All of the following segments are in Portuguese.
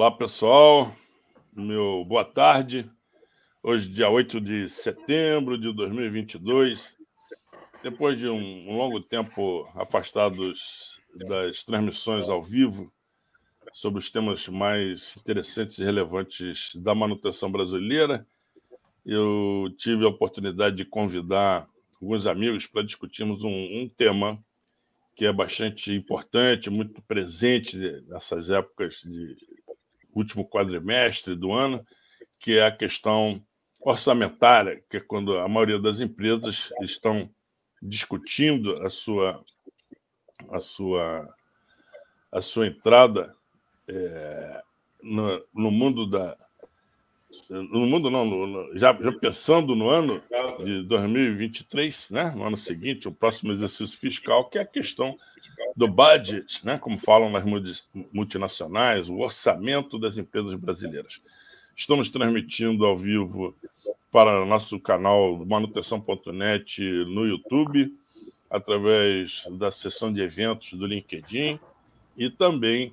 Olá, pessoal. Boa tarde. Hoje, dia 8 de setembro de 2022. Depois de um longo tempo afastados das transmissões ao vivo sobre os temas mais interessantes e relevantes da manutenção brasileira, eu tive a oportunidade de convidar alguns amigos para discutirmos um tema que é bastante importante, muito presente nessas épocas de último quadrimestre do ano, que é a questão orçamentária, que é quando a maioria das empresas estão discutindo a sua entrada no mundo da... No mundo não, já pensando no ano de 2023, né? No ano seguinte, o próximo exercício fiscal, que é a questão do budget, né? Como falam nas multinacionais, o orçamento das empresas brasileiras. Estamos transmitindo ao vivo para o nosso canal manutenção.net no YouTube, através da seção de eventos do LinkedIn e também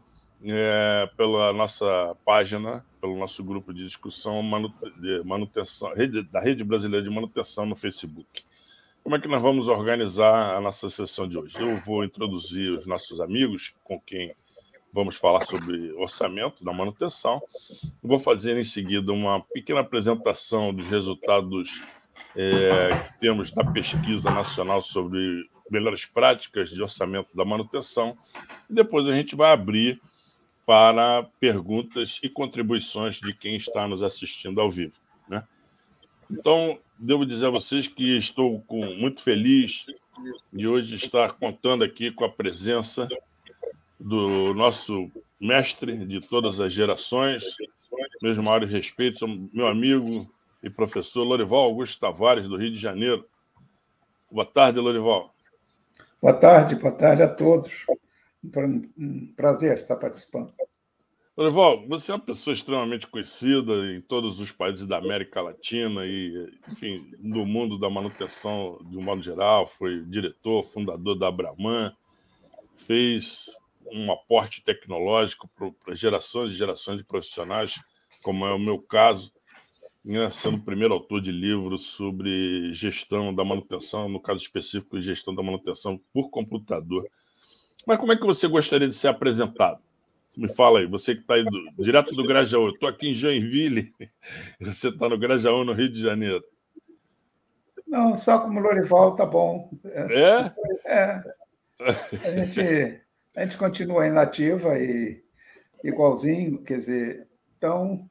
pela nossa página, pelo nosso grupo de discussão da Rede Brasileira de Manutenção no Facebook. Como é que nós vamos organizar a nossa sessão de hoje? Eu vou introduzir os nossos amigos com quem vamos falar sobre orçamento da manutenção. Eu vou fazer em seguida uma pequena apresentação dos resultados que temos da pesquisa nacional sobre melhores práticas de orçamento da manutenção. E depois a gente vai abrir para perguntas e contribuições de quem está nos assistindo ao vivo, né? Então, devo dizer a vocês que estou muito feliz de hoje estar contando aqui com a presença do nosso mestre de todas as gerações, meus maiores respeitos, meu amigo e professor Lorival Augusto Tavares, do Rio de Janeiro. Boa tarde, Lorival. Boa tarde a todos. Um prazer estar participando. Lorival, você é uma pessoa extremamente conhecida em todos os países da América Latina e, enfim, no mundo da manutenção de um modo geral. Foi diretor, fundador da Abraman, fez um aporte tecnológico para gerações e gerações de profissionais, como é o meu caso, sendo o primeiro autor de livro sobre gestão da manutenção, no caso específico, gestão da manutenção por computador. Mas como é que você gostaria de ser apresentado? Me fala aí, você que está aí direto do Grajaú. Eu estou aqui em Joinville, você está no Grajaú, no Rio de Janeiro. Não, só como Lorival, tá bom. É? A gente continua aí na ativa e igualzinho, quer dizer, então,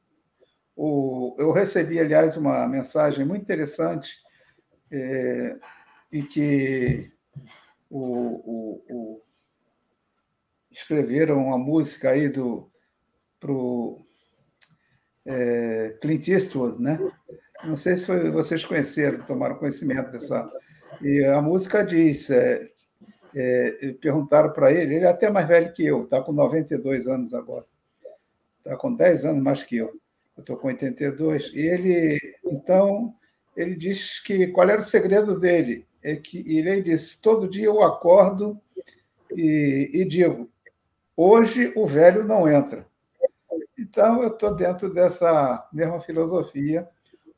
eu recebi, aliás, uma mensagem muito interessante em que escreveram uma música aí pro Clint Eastwood, né? Não sei se vocês conheceram, tomaram conhecimento dessa. E a música diz, perguntaram para ele é até mais velho que eu, está com 92 anos agora, está com 10 anos mais que eu, estou com 82, e ele diz que qual era o segredo dele, e ele disse, todo dia eu acordo e digo, hoje o velho não entra. Então, eu estou dentro dessa mesma filosofia.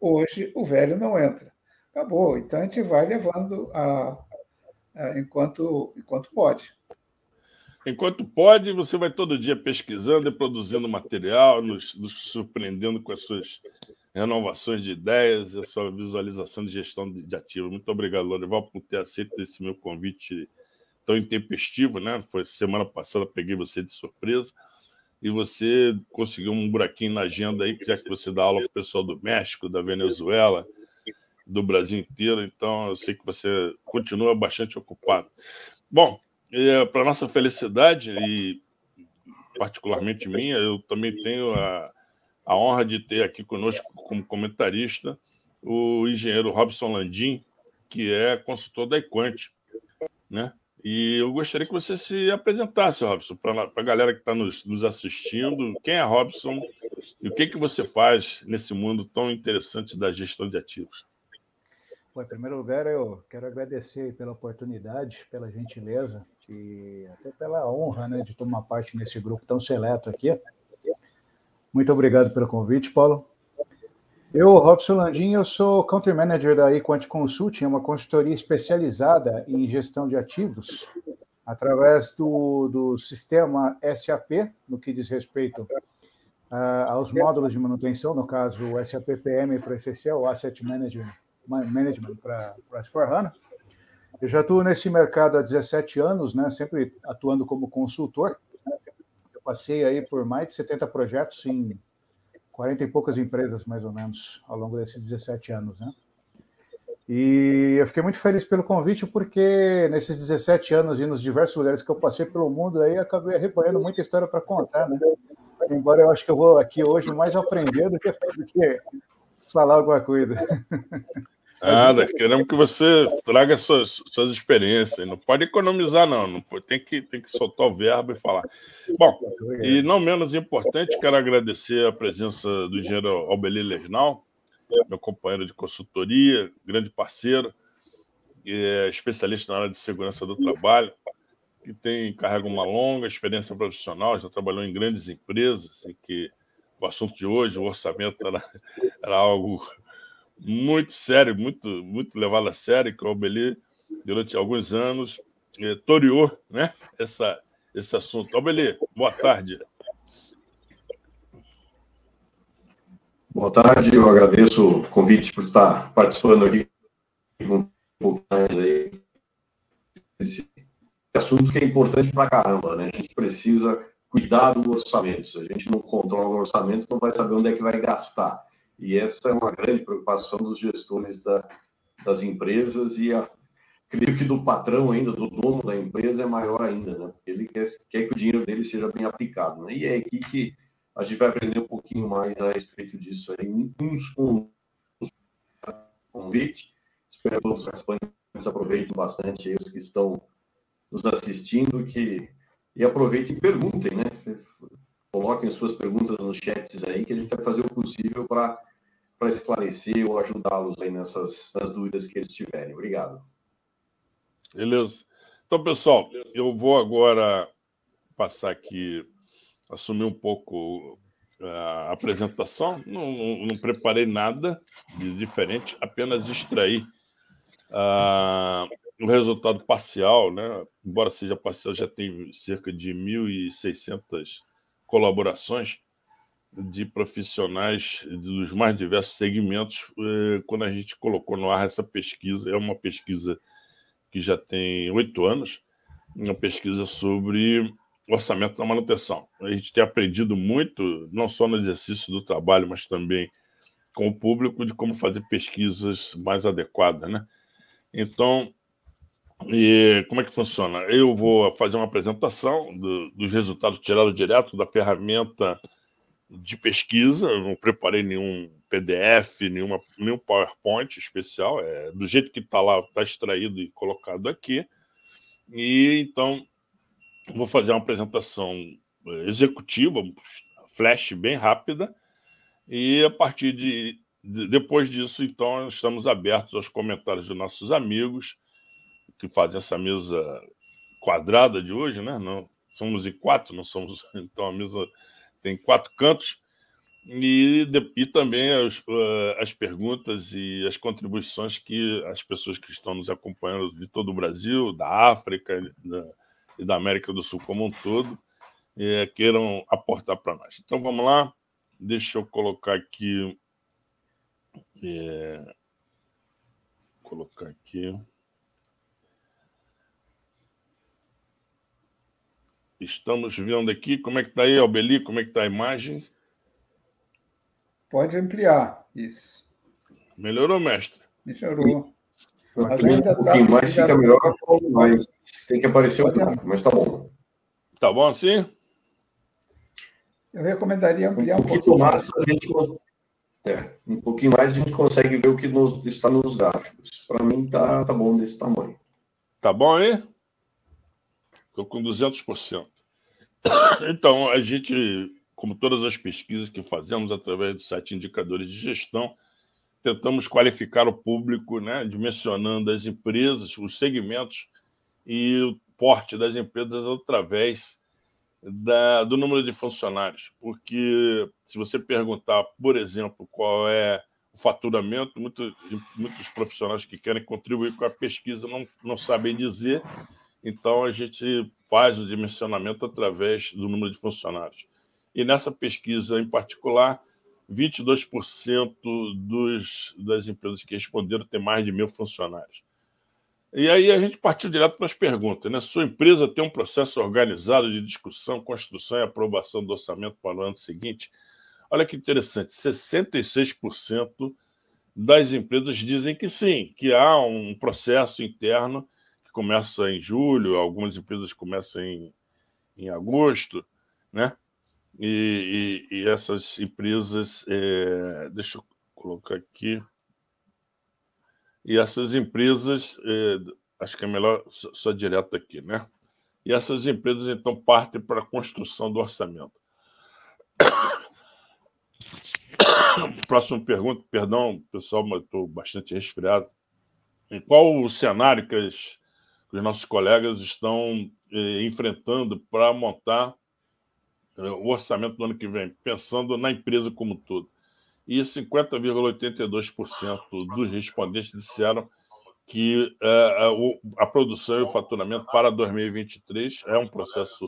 Hoje o velho não entra. Acabou. Então, a gente vai levando enquanto pode. Enquanto pode, você vai todo dia pesquisando e produzindo material, nos surpreendendo com as suas renovações de ideias, a sua visualização de gestão de ativos. Muito obrigado, Lorival, por ter aceito esse meu convite tão intempestivo, né? Foi semana passada, peguei você de surpresa e você conseguiu um buraquinho na agenda aí, já que você dá aula para o pessoal do México, da Venezuela, do Brasil inteiro, então eu sei que você continua bastante ocupado. Bom, para nossa felicidade e particularmente minha, eu também tenho a honra de ter aqui conosco como comentarista o engenheiro Robson Landim, que é consultor da eQuantiq, né? E eu gostaria que você se apresentasse, Robson, para a galera que está nos assistindo. Quem é Robson e o que você faz nesse mundo tão interessante da gestão de ativos? Bom, em primeiro lugar, eu quero agradecer pela oportunidade, pela gentileza e até pela honra, né, de tomar parte nesse grupo tão seleto aqui. Muito obrigado pelo convite, Paulo. Eu, Robson Landim, eu sou Country Manager da eQuantiq Consulting, uma consultoria especializada em gestão de ativos, através do sistema SAP, no que diz respeito aos módulos de manutenção, no caso o SAP PM para o ECC, o Asset Management para S4HANA. Eu já atuo nesse mercado há 17 anos, né, sempre atuando como consultor. Eu passei aí por mais de 70 projetos em 40 e poucas empresas, mais ou menos, ao longo desses 17 anos, né? E eu fiquei muito feliz pelo convite, porque nesses 17 anos e nos diversos lugares que eu passei pelo mundo, aí acabei arrebanhando muita história para contar, né? Embora eu acho que eu vou aqui hoje mais aprender do que falar alguma coisa. Nada, queremos que você traga suas experiências. Não pode economizar, não. Tem que soltar o verbo e falar. Bom, e não menos importante, quero agradecer a presença do engenheiro Albeli Legnal, meu companheiro de consultoria, grande parceiro, especialista na área de segurança do trabalho, que carrega uma longa experiência profissional, já trabalhou em grandes empresas, em que o assunto de hoje, o orçamento, era algo muito sério, muito levado a sério, que o Albeli, durante alguns anos, toreou, né, esse assunto. Albeli, boa tarde. Boa tarde, eu agradeço o convite por estar participando aqui um pouco mais aí desse assunto que é importante pra caramba, né? A gente precisa cuidar do orçamento. Se a gente não controla o orçamento, não vai saber onde é que vai gastar. E essa é uma grande preocupação dos gestores das empresas e, creio que do patrão ainda, do dono da empresa, é maior ainda, né? Ele quer que o dinheiro dele seja bem aplicado, né? E é aqui que a gente vai aprender um pouquinho mais a respeito disso aí. Uns com o convite. Espero que todos os participantes aproveitem bastante, os que estão nos assistindo, e aproveitem e perguntem, né? Coloquem suas perguntas nos chats aí, que a gente vai fazer o possível para esclarecer ou ajudá-los aí nas dúvidas que eles tiverem. Obrigado. Beleza. Então, pessoal, eu vou agora passar aqui, assumir um pouco a apresentação. Não preparei nada de diferente, apenas extraí o resultado parcial, né? Embora seja parcial, já tem cerca de 1.600 colaborações de profissionais dos mais diversos segmentos. Quando a gente colocou no ar essa pesquisa, é uma pesquisa que já tem 8 anos, uma pesquisa sobre orçamento da manutenção. A gente tem aprendido muito, não só no exercício do trabalho, mas também com o público, de como fazer pesquisas mais adequadas, né? Então, como é que funciona? Eu vou fazer uma apresentação dos resultados tirados direto da ferramenta de pesquisa. Eu não preparei nenhum PDF, nenhum PowerPoint especial. Do jeito que está lá, está extraído e colocado aqui. E então, vou fazer uma apresentação executiva, flash bem rápida. E a partir depois disso, então, estamos abertos aos comentários dos nossos amigos que fazem essa mesa quadrada de hoje, né? Não, somos em 4, não somos. Então a mesa tem 4 cantos, e também as perguntas e as contribuições que as pessoas que estão nos acompanhando de todo o Brasil, da África e da América do Sul como um todo, queiram aportar para nós. Então vamos lá, deixa eu colocar aqui. Estamos vendo aqui. Como é que está aí, Albeli? Como é que está a imagem? Pode ampliar, isso. Melhorou, mestre? Melhorou. Mas ainda um pouquinho mais fica melhor, mas tem que aparecer um pouco, mas está bom. Está bom assim? Eu recomendaria ampliar um pouquinho mais. Um pouquinho mais a gente consegue ver o que está nos gráficos. Para mim está bom desse tamanho. Está bom aí? Estou com 200%. Então, a gente, como todas as pesquisas que fazemos através do site Indicadores de Gestão, tentamos qualificar o público, né, dimensionando as empresas, os segmentos e o porte das empresas através do número de funcionários, porque se você perguntar, por exemplo, qual é o faturamento, muitos profissionais que querem contribuir com a pesquisa não sabem dizer, então a gente faz o dimensionamento através do número de funcionários. E nessa pesquisa em particular, 22% das empresas que responderam têm mais de 1.000 funcionários. E aí a gente partiu direto para as perguntas, né? Sua empresa tem um processo organizado de discussão, construção e aprovação do orçamento para o ano seguinte? Olha que interessante, 66% das empresas dizem que sim, que há um processo interno que começa em julho, algumas empresas começam em agosto, né? E essas empresas, deixa eu colocar aqui, e essas empresas, acho que é melhor só direto aqui, né? E essas empresas, então, partem para a construção do orçamento. Próxima pergunta, perdão, pessoal, mas estou bastante resfriado. Em qual o cenário que os nossos colegas estão enfrentando para montar o orçamento do ano que vem, pensando na empresa como um todo? E 50,82% dos respondentes disseram que a produção e o faturamento para 2023 é um processo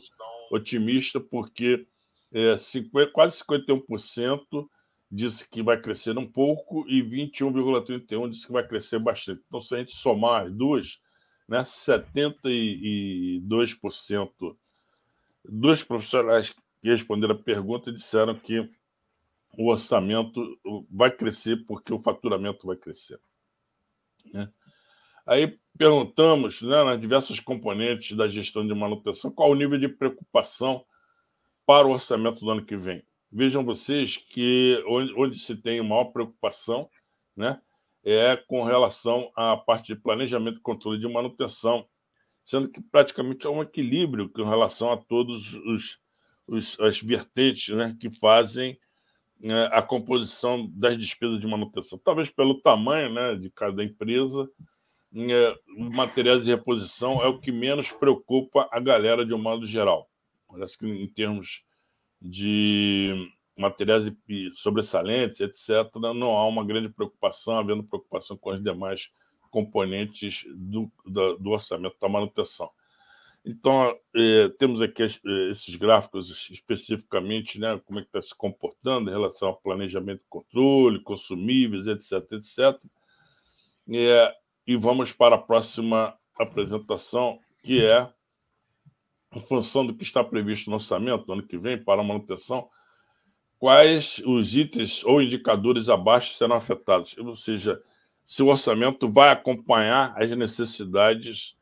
otimista, porque quase 51% disse que vai crescer um pouco e 21,31% disse que vai crescer bastante. Então, se a gente somar as duas, né, 72% dos profissionais que responderam a pergunta disseram que o orçamento vai crescer porque o faturamento vai crescer, né? Aí perguntamos, né, nas diversas componentes da gestão de manutenção, qual o nível de preocupação para o orçamento do ano que vem. Vejam vocês que onde se tem maior preocupação, né, é com relação à parte de planejamento e controle de manutenção, sendo que praticamente há um equilíbrio com relação a todos as vertentes, né, que fazem a composição das despesas de manutenção. Talvez pelo tamanho, né, de cada empresa, materiais de reposição é o que menos preocupa a galera de um modo geral. Parece que em termos de materiais sobressalentes, etc., não há uma grande preocupação, havendo preocupação com as demais componentes do orçamento da manutenção. Então, temos aqui esses gráficos especificamente, né, como é que está se comportando em relação ao planejamento e controle, consumíveis, etc., etc. E vamos para a próxima apresentação, que é, em função do que está previsto no orçamento do ano que vem para a manutenção, quais os itens ou indicadores abaixo serão afetados, ou seja, se o orçamento vai acompanhar as necessidades.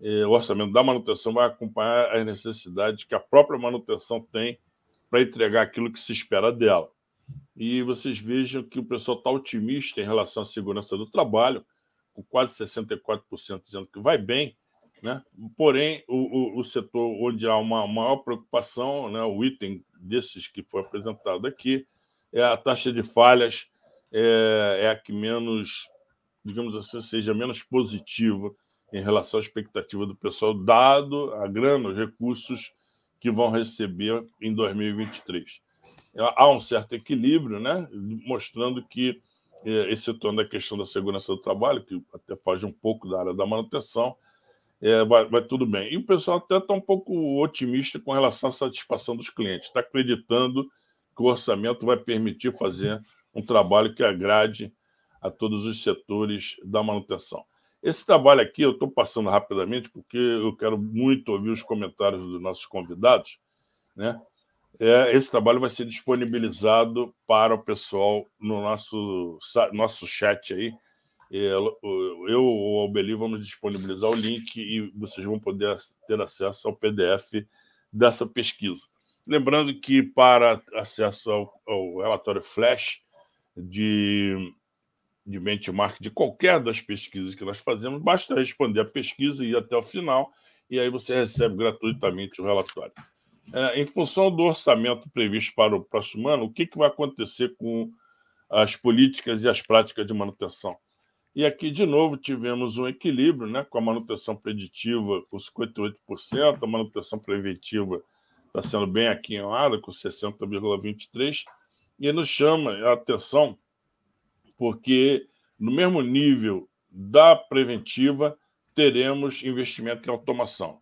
O orçamento da manutenção vai acompanhar as necessidades que a própria manutenção tem para entregar aquilo que se espera dela. E vocês vejam que o pessoal está otimista em relação à segurança do trabalho, com quase 64% dizendo que vai bem, né? Porém, o setor onde há uma maior preocupação, né, o item desses que foi apresentado aqui, é a taxa de falhas, é a que menos, digamos assim, seja menos positiva em relação à expectativa do pessoal, dado a grana, os recursos que vão receber em 2023. Há um certo equilíbrio, né, mostrando que esse setor da questão da segurança do trabalho, que até foge um pouco da área da manutenção, vai tudo bem. E o pessoal até está um pouco otimista com relação à satisfação dos clientes, está acreditando que o orçamento vai permitir fazer um trabalho que agrade a todos os setores da manutenção. Esse trabalho aqui eu estou passando rapidamente porque eu quero muito ouvir os comentários dos nossos convidados, né? Esse trabalho vai ser disponibilizado para o pessoal no nosso chat aí. Eu ou o Albeli vamos disponibilizar o link e vocês vão poder ter acesso ao PDF dessa pesquisa. Lembrando que para acesso ao relatório Flash de benchmark de qualquer das pesquisas que nós fazemos, basta responder a pesquisa e ir até o final, e aí você recebe gratuitamente o relatório. Em função do orçamento previsto para o próximo ano, o que vai acontecer com as políticas e as práticas de manutenção? E aqui, de novo, tivemos um equilíbrio, né, com a manutenção preditiva com 58%, a manutenção preventiva está sendo bem aquinhoada, com 60,23, e nos chama a atenção porque, no mesmo nível da preventiva, teremos investimento em automação.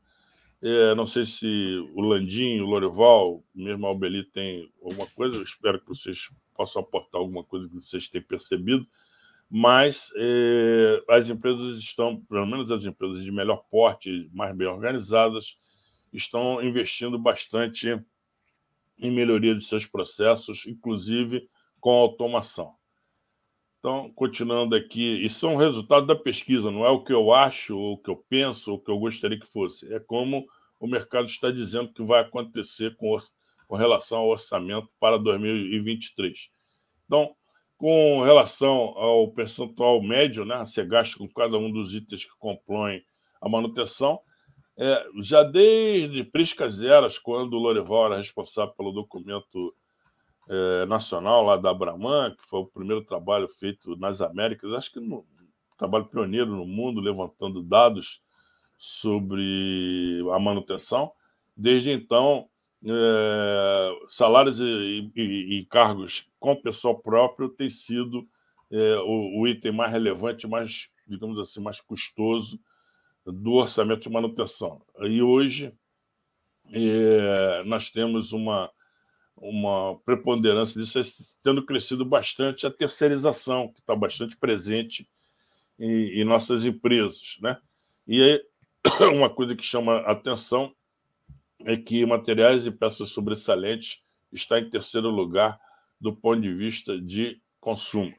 Não sei se o Landim, o Lorival, mesmo a Albeli tem alguma coisa, eu espero que vocês possam aportar alguma coisa que vocês têm percebido, mas as empresas estão, pelo menos as empresas de melhor porte, mais bem organizadas, estão investindo bastante em melhoria de seus processos, inclusive com automação. Então, continuando aqui, isso é um resultado da pesquisa, não é o que eu acho, ou o que eu penso, ou o que eu gostaria que fosse. É como o mercado está dizendo que vai acontecer com relação ao orçamento para 2023. Então, com relação ao percentual médio, né, você gasta com cada um dos itens que compõem a manutenção, já desde priscas eras, quando o Lorival era responsável pelo documento nacional lá da Abraman, que foi o primeiro trabalho feito nas Américas, acho que um trabalho pioneiro no mundo, levantando dados sobre a manutenção. Desde então, salários e cargos com pessoal próprio tem sido o item mais relevante, mais, digamos assim, mais custoso do orçamento de manutenção. E hoje nós temos uma preponderância disso, tendo crescido bastante a terceirização, que está bastante presente em nossas empresas, né? E aí, uma coisa que chama a atenção é que materiais e peças sobressalentes está em terceiro lugar do ponto de vista de consumo.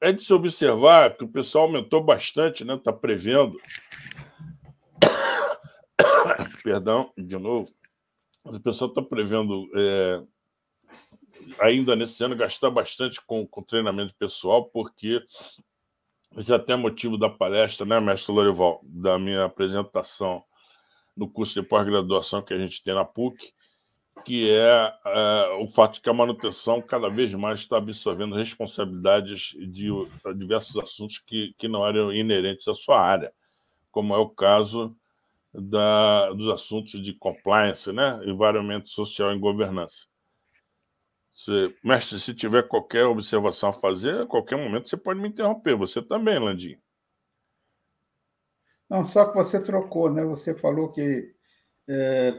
É de se observar que o pessoal aumentou bastante, né? Está prevendo... Perdão, de novo. O pessoal está prevendo, ainda nesse ano, gastar bastante com treinamento pessoal, porque esse é até motivo da palestra, né, mestre Lorival, da minha apresentação no curso de pós-graduação que a gente tem na PUC, que é o fato de que a manutenção cada vez mais está absorvendo responsabilidades de diversos assuntos que não eram inerentes à sua área, como é o caso dos assuntos de compliance, né? Environment social e governança. Mestre, se tiver qualquer observação a fazer, a qualquer momento você pode me interromper. Você também, Landim. Não, só que você trocou, né? Você falou que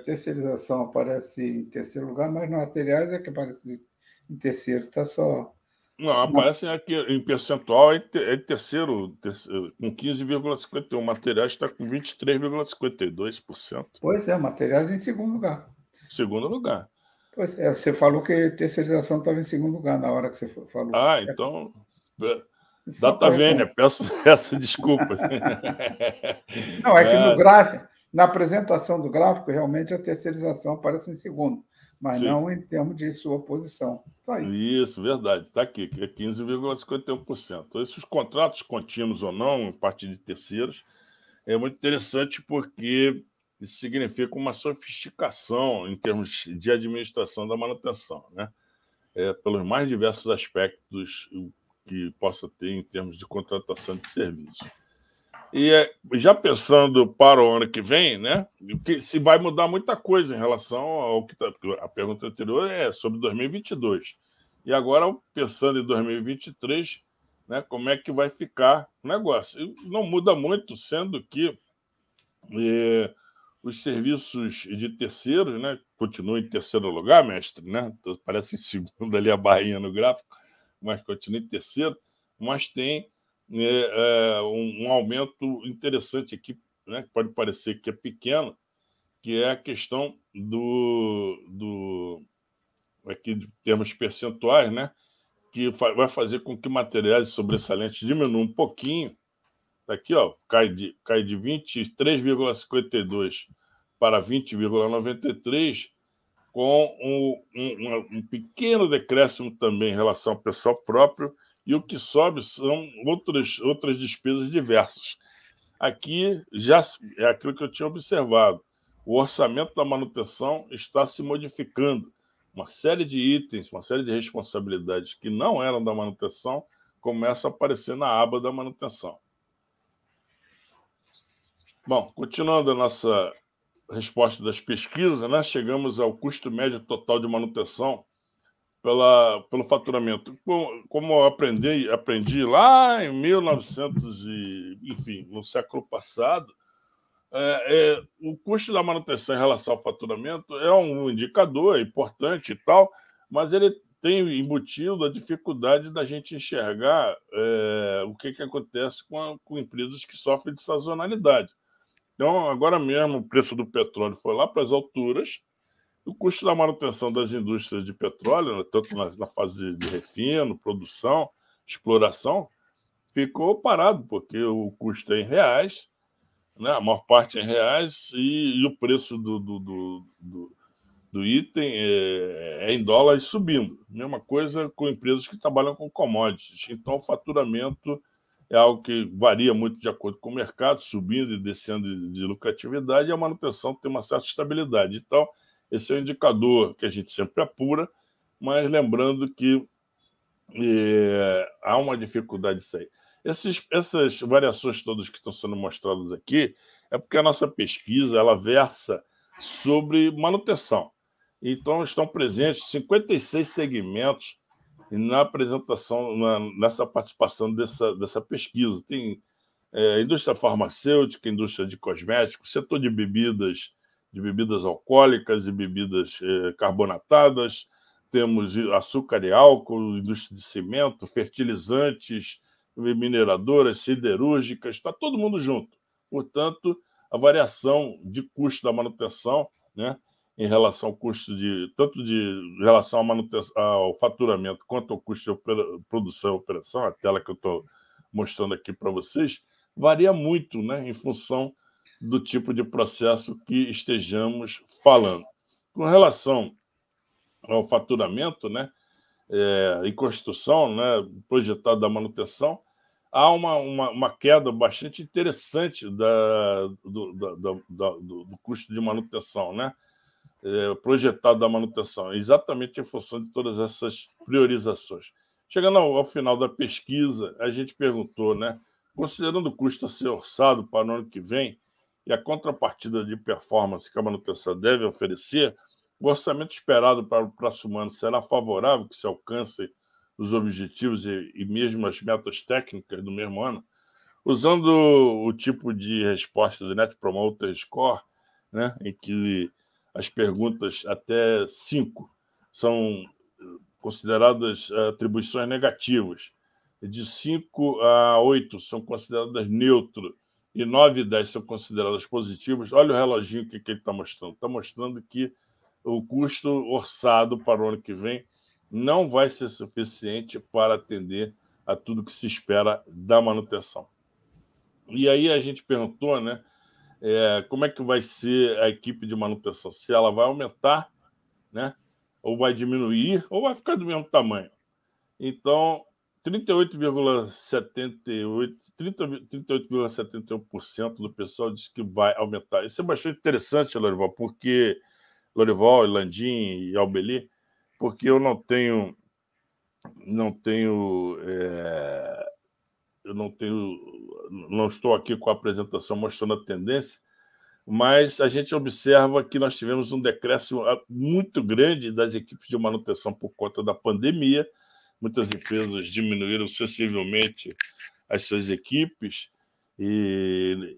terceirização aparece em terceiro lugar, mas materiais é que aparece em terceiro, tá só... Não, aparece aqui em percentual, é terceiro com 15,51%. Materiais está com 23,52%. Pois é, materiais em segundo lugar. Segundo lugar. Pois é, você falou que terceirização estava em segundo lugar na hora que você falou. Ah, então... Data vênia, peço desculpa. Não, é que no gráfico, na apresentação do gráfico, realmente a terceirização aparece em segundo. Mas sim, não em termos de sua posição. Só isso. Isso, verdade. Está aqui, que é 15,51%. Esses contratos contínuos ou não, em parte de terceiros, é muito interessante porque isso significa uma sofisticação em termos de administração da manutenção, né? Pelos mais diversos aspectos que possa ter em termos de contratação de serviço. E já pensando para o ano que vem, né, que se vai mudar muita coisa em relação ao que a pergunta anterior é sobre 2022. E agora, pensando em 2023, né, como é que vai ficar o negócio? E não muda muito, sendo que os serviços de terceiros, né, continuam em terceiro lugar, mestre, né? Parece em segundo ali a barrinha no gráfico, mas continua em terceiro, mas tem... um aumento interessante aqui, né, que pode parecer que é pequeno, que é a questão aqui de termos percentuais, né, que vai fazer com que materiais sobressalentes diminuam um pouquinho. Tá aqui, ó, cai de 23,52 para 20,93, com um pequeno decréscimo também em relação ao pessoal próprio. E o que sobe são outras despesas diversas. Aqui já é aquilo que eu tinha observado. O orçamento da manutenção está se modificando. Uma série de itens, uma série de responsabilidades que não eram da manutenção começam a aparecer na aba da manutenção. Bom, continuando a nossa resposta das pesquisas, né, chegamos ao custo médio total de manutenção pelo faturamento. Como eu aprendi lá em 1900, no século passado, o custo da manutenção em relação ao faturamento é um indicador, é importante e tal, mas ele tem embutido a dificuldade da gente enxergar o que acontece com empresas que sofrem de sazonalidade. Então, agora mesmo, o preço do petróleo foi lá para as alturas, o custo da manutenção das indústrias de petróleo, tanto na fase de refino, produção, exploração, ficou parado, porque o custo é em reais, né? A maior parte é em reais, e o preço do item é em dólares subindo. Mesma coisa com empresas que trabalham com commodities. Então, o faturamento é algo que varia muito de acordo com o mercado, subindo e descendo de lucratividade, e a manutenção tem uma certa estabilidade. Então, esse é um indicador que a gente sempre apura, mas lembrando que há uma dificuldade disso aí. Essas variações todas que estão sendo mostradas aqui é porque a nossa pesquisa ela versa sobre manutenção. Então, estão presentes 56 segmentos na apresentação, nessa participação dessa pesquisa. Tem indústria farmacêutica, indústria de cosméticos, setor de bebidas alcoólicas e bebidas carbonatadas, temos açúcar e álcool, indústria de cimento, fertilizantes, mineradoras, siderúrgicas, está todo mundo junto. Portanto, a variação de custo da manutenção, né, em relação ao custo em relação à manutenção, ao faturamento, quanto ao custo de produção e operação, a tela que eu estou mostrando aqui para vocês, varia muito, né, em função do tipo de processo que estejamos falando. Com relação ao faturamento, né, em construção, né, projetado da manutenção, há uma queda bastante interessante do custo de manutenção, né? Projetado da manutenção, exatamente em função de todas essas priorizações. Chegando ao final da pesquisa, a gente perguntou, né, considerando o custo a ser orçado para o ano que vem e a contrapartida de performance que a manutenção deve oferecer, o orçamento esperado para o próximo ano será favorável que se alcance os objetivos e mesmo as metas técnicas do mesmo ano? Usando o tipo de resposta do Net Promoter Score, né, em que as perguntas até 5 são consideradas atribuições negativas, de 5 a 8 são consideradas neutro, e 9 e 10 são consideradas positivas. Olha o reloginho que ele está mostrando. Está mostrando que o custo orçado para o ano que vem não vai ser suficiente para atender a tudo que se espera da manutenção. E aí a gente perguntou, né, como é que vai ser a equipe de manutenção? Se ela vai aumentar, né, ou vai diminuir, ou vai ficar do mesmo tamanho. Então, 38,71% do pessoal disse que vai aumentar. Isso é bastante interessante, Lorival, porque Lorival, Landim e Albeli, porque não estou aqui com a apresentação mostrando a tendência, mas a gente observa que nós tivemos um decréscimo muito grande das equipes de manutenção por conta da pandemia. Muitas empresas diminuíram sensivelmente as suas equipes e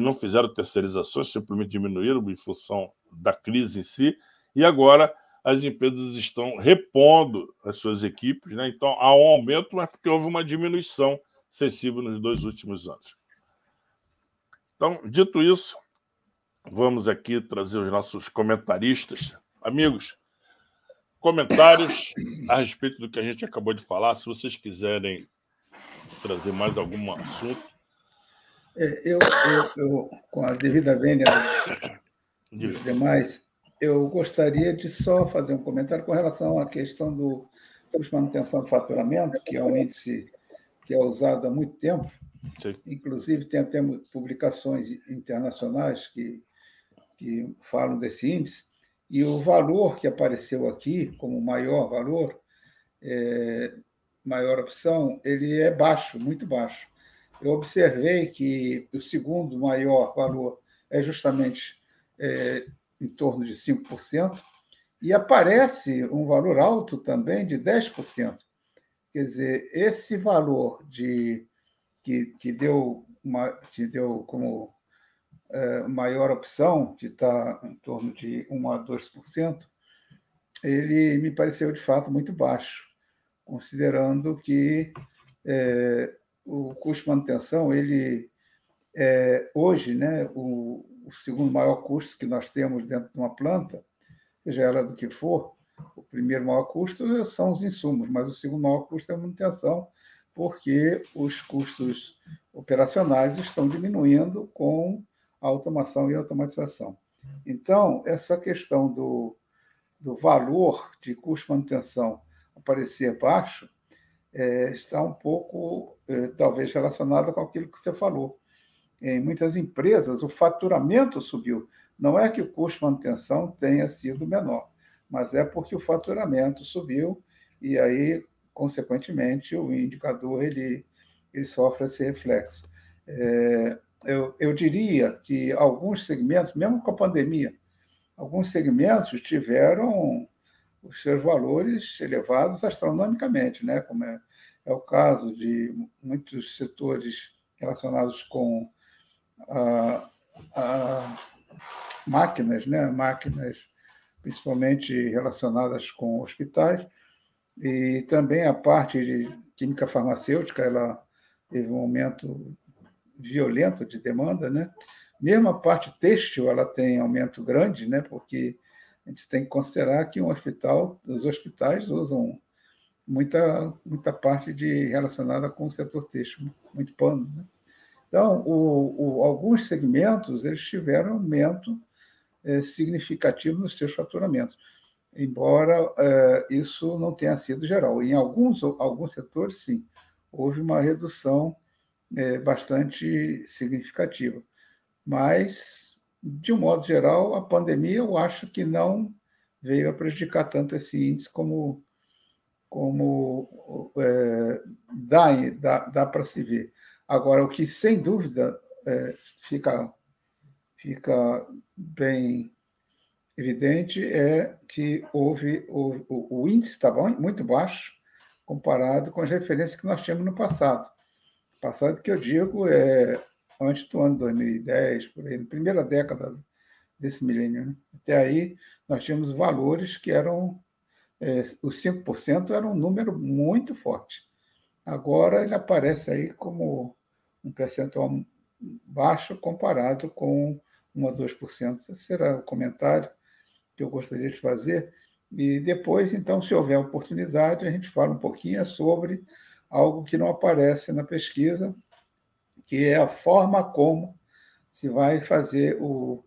não fizeram terceirizações, simplesmente diminuíram em função da crise em si. E agora as empresas estão repondo as suas equipes, né? Então, há um aumento, mas porque houve uma diminuição sensível nos 2 últimos anos. Então, dito isso, vamos aqui trazer os nossos comentaristas. Amigos, comentários a respeito do que a gente acabou de falar. Se vocês quiserem trazer mais algum assunto. Eu com a devida vênia dos demais, eu gostaria de só fazer um comentário com relação à questão do custo de manutenção do faturamento, que é um índice que é usado há muito tempo. Sim. Inclusive, tem até publicações internacionais que falam desse índice. E o valor que apareceu aqui, como maior valor, maior opção, ele é baixo, muito baixo. Eu observei que o segundo maior valor é justamente em torno de 5%, e aparece um valor alto também de 10%. Quer dizer, esse valor que deu como maior opção, que está em torno de 1% a 2%, ele me pareceu, de fato, muito baixo, considerando que o custo de manutenção, ele é, hoje, né, o segundo maior custo que nós temos dentro de uma planta, seja ela do que for, o primeiro maior custo são os insumos, mas o segundo maior custo é a manutenção, porque os custos operacionais estão diminuindo com a automação e a automatização. Então, essa questão do valor de custo de manutenção aparecer baixo está um pouco, talvez, relacionada com aquilo que você falou. Em muitas empresas, o faturamento subiu. Não é que o custo de manutenção tenha sido menor, mas é porque o faturamento subiu e aí, consequentemente, o indicador ele sofre esse reflexo. Eu diria que alguns segmentos, mesmo com a pandemia, alguns segmentos tiveram os seus valores elevados astronomicamente, né? Como é o caso de muitos setores relacionados com a máquinas, né? Máquinas principalmente relacionadas com hospitais, e também a parte de química farmacêutica, ela teve um aumento violento de demanda, né? Mesmo a parte têxtil, ela tem aumento grande, né? Porque a gente tem que considerar que os hospitais usam muita parte relacionada com o setor têxtil, muito pano, né? Então, alguns segmentos eles tiveram aumento significativo nos seus faturamentos, embora isso não tenha sido geral. Em alguns setores, sim, houve uma redução bastante significativa. Mas, de um modo geral, a pandemia eu acho que não veio a prejudicar tanto esse índice como dá para se ver. Agora, o que, sem dúvida, fica bem evidente é que houve o índice estava muito baixo comparado com as referências que nós tínhamos no passado. Passado que eu digo é antes do ano 2010, por aí, na primeira década desse milênio, né? Até aí, nós tínhamos valores que eram... os 5% era um número muito forte. Agora ele aparece aí como um percentual baixo comparado com 1 a 2%. Esse era o comentário que eu gostaria de fazer. E depois, então, se houver oportunidade, a gente fala um pouquinho sobre algo que não aparece na pesquisa, que é a forma como se vai fazer o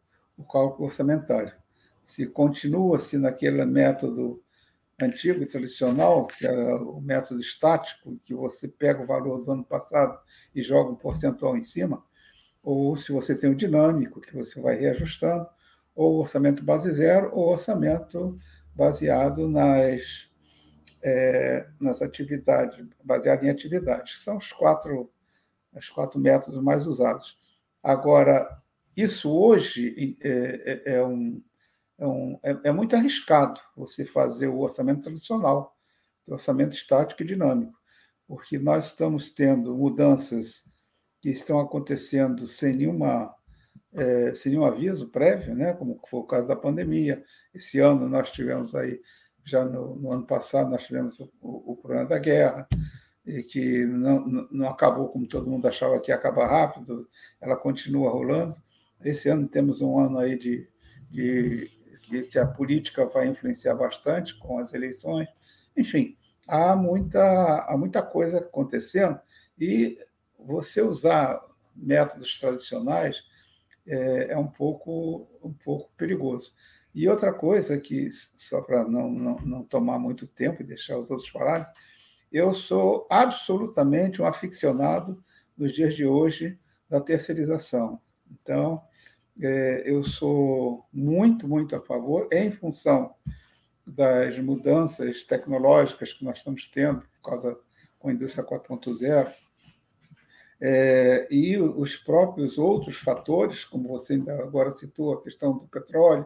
cálculo orçamentário. Se continua-se naquele método antigo e tradicional, que era o método estático, que você pega o valor do ano passado e joga um percentual em cima, ou se você tem o dinâmico, que você vai reajustando, ou orçamento base zero, ou orçamento baseado nas atividades, baseado em atividades, que são os quatro métodos mais usados. Agora, isso hoje é muito arriscado você fazer o orçamento tradicional, o orçamento estático e dinâmico, porque nós estamos tendo mudanças que estão acontecendo sem nenhum aviso prévio, né? Como foi o caso da pandemia. Esse ano nós tivemos aí, já no ano passado, nós tivemos o problema da guerra, e que não acabou como todo mundo achava que ia acabar rápido, ela continua rolando. Esse ano temos um ano aí que a política vai influenciar bastante com as eleições. Enfim, há muita coisa acontecendo e você usar métodos tradicionais é um pouco perigoso. E outra coisa que, só para não tomar muito tempo e deixar os outros falarem, eu sou absolutamente um aficionado, nos dias de hoje, da terceirização. Então, eu sou muito, muito a favor, em função das mudanças tecnológicas que nós estamos tendo, por causa da indústria 4.0, e os próprios outros fatores, como você ainda agora citou, a questão do petróleo.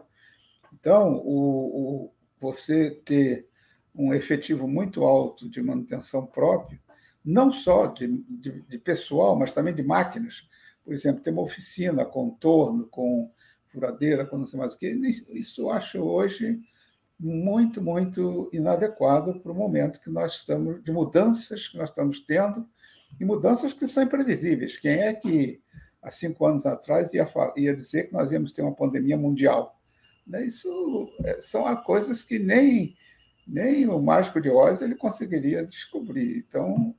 Então, você ter um efetivo muito alto de manutenção própria, não só de pessoal, mas também de máquinas. Por exemplo, ter uma oficina com torno, com furadeira, com não sei mais o quê. Isso eu acho hoje muito, muito inadequado para o momento que nós estamos, de mudanças que nós estamos tendo, e mudanças que são imprevisíveis. Quem é que, há 5 anos atrás, ia dizer que nós íamos ter uma pandemia mundial? Isso são coisas que nem o mágico de Oz ele conseguiria descobrir. Então,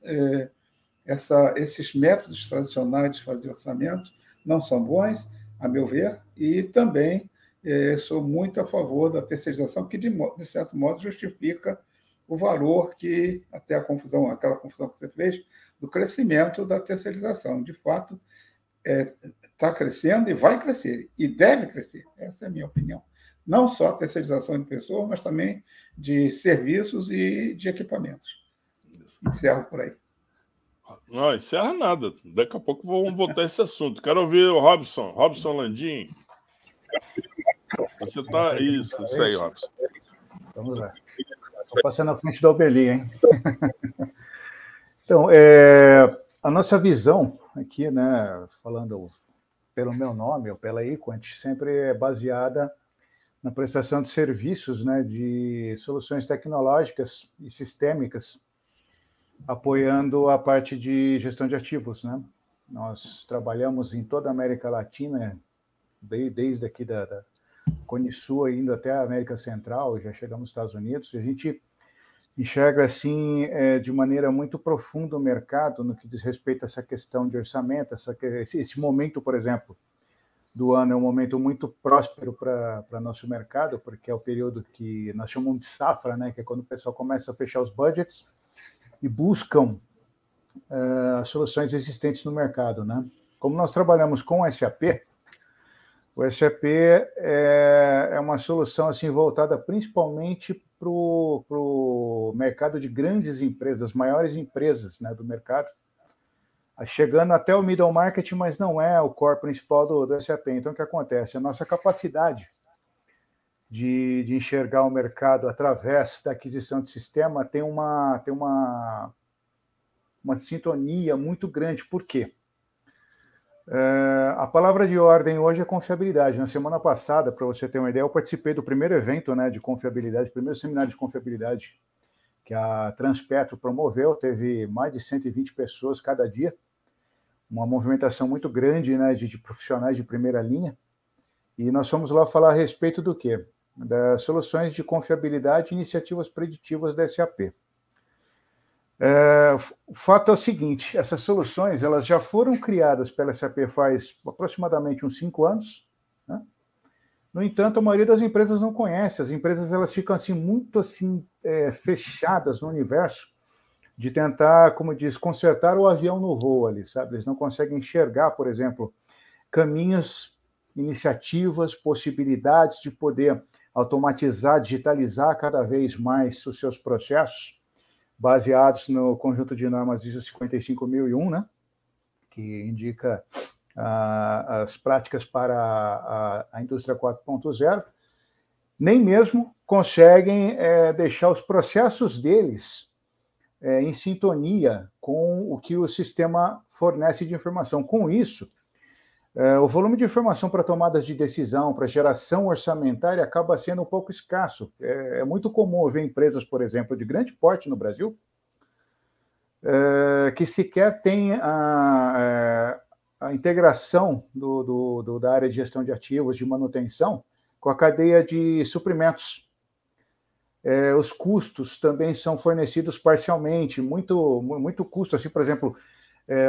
esses métodos tradicionais de fazer orçamento não são bons, a meu ver, e também sou muito a favor da terceirização, que, de certo modo, justifica o valor que, até aquela confusão que você fez, do crescimento da terceirização. De fato, está crescendo e vai crescer, e deve crescer. Essa é a minha opinião. Não só a terceirização de pessoas, mas também de serviços e de equipamentos. Encerro por aí. Não, encerra nada. Daqui a pouco vamos voltar a esse assunto. Quero ouvir o Robson. Robson Landim. Você está... Isso aí, Robson. Vamos lá. Estou passando na frente da Albeli, hein? Então, a nossa visão aqui, né, falando pelo meu nome ou pela eQuantiq, sempre é baseada na prestação de serviços, né, de soluções tecnológicas e sistêmicas, apoiando a parte de gestão de ativos, né? Nós trabalhamos em toda a América Latina, desde aqui da Cone Sul, indo até a América Central, já chegamos aos Estados Unidos, e a gente enxerga, assim, de maneira muito profunda o mercado no que diz respeito a essa questão de orçamento, esse momento, por exemplo, do ano é um momento muito próspero para nosso mercado, porque é o período que nós chamamos de safra, né? Que é quando o pessoal começa a fechar os budgets e buscam soluções existentes no mercado, né? Como nós trabalhamos com o SAP é uma solução assim, voltada principalmente para o mercado de grandes empresas, as maiores empresas, né, do mercado, chegando até o middle market, mas não é o core principal do SAP. Então, o que acontece? A nossa capacidade de enxergar o mercado através da aquisição de sistema tem uma sintonia muito grande. Por quê? A palavra de ordem hoje é confiabilidade. Na semana passada, para você ter uma ideia, eu participei do primeiro evento, né, de confiabilidade, o primeiro seminário de confiabilidade que a Transpetro promoveu. Teve mais de 120 pessoas cada dia. Uma movimentação muito grande, né, de profissionais de primeira linha. E nós fomos lá falar a respeito do quê? Das soluções de confiabilidade e iniciativas preditivas da SAP. O fato é o seguinte, essas soluções elas já foram criadas pela SAP faz aproximadamente uns 5 anos. Né? No entanto, a maioria das empresas não conhece. As empresas elas ficam assim, muito assim, fechadas no universo de tentar, como diz, consertar o avião no voo ali, sabe? Eles não conseguem enxergar, por exemplo, caminhos, iniciativas, possibilidades de poder automatizar, digitalizar cada vez mais os seus processos, baseados no conjunto de normas ISO 55.001, né? Que indica as práticas para a indústria 4.0, nem mesmo conseguem deixar os processos deles em sintonia com o que o sistema fornece de informação. Com isso, o volume de informação para tomadas de decisão, para geração orçamentária, acaba sendo um pouco escasso. É muito comum ver empresas, por exemplo, de grande porte no Brasil, que sequer têm a integração da área de gestão de ativos, de manutenção, com a cadeia de suprimentos. Os custos também são fornecidos parcialmente, muito custo, assim, por exemplo...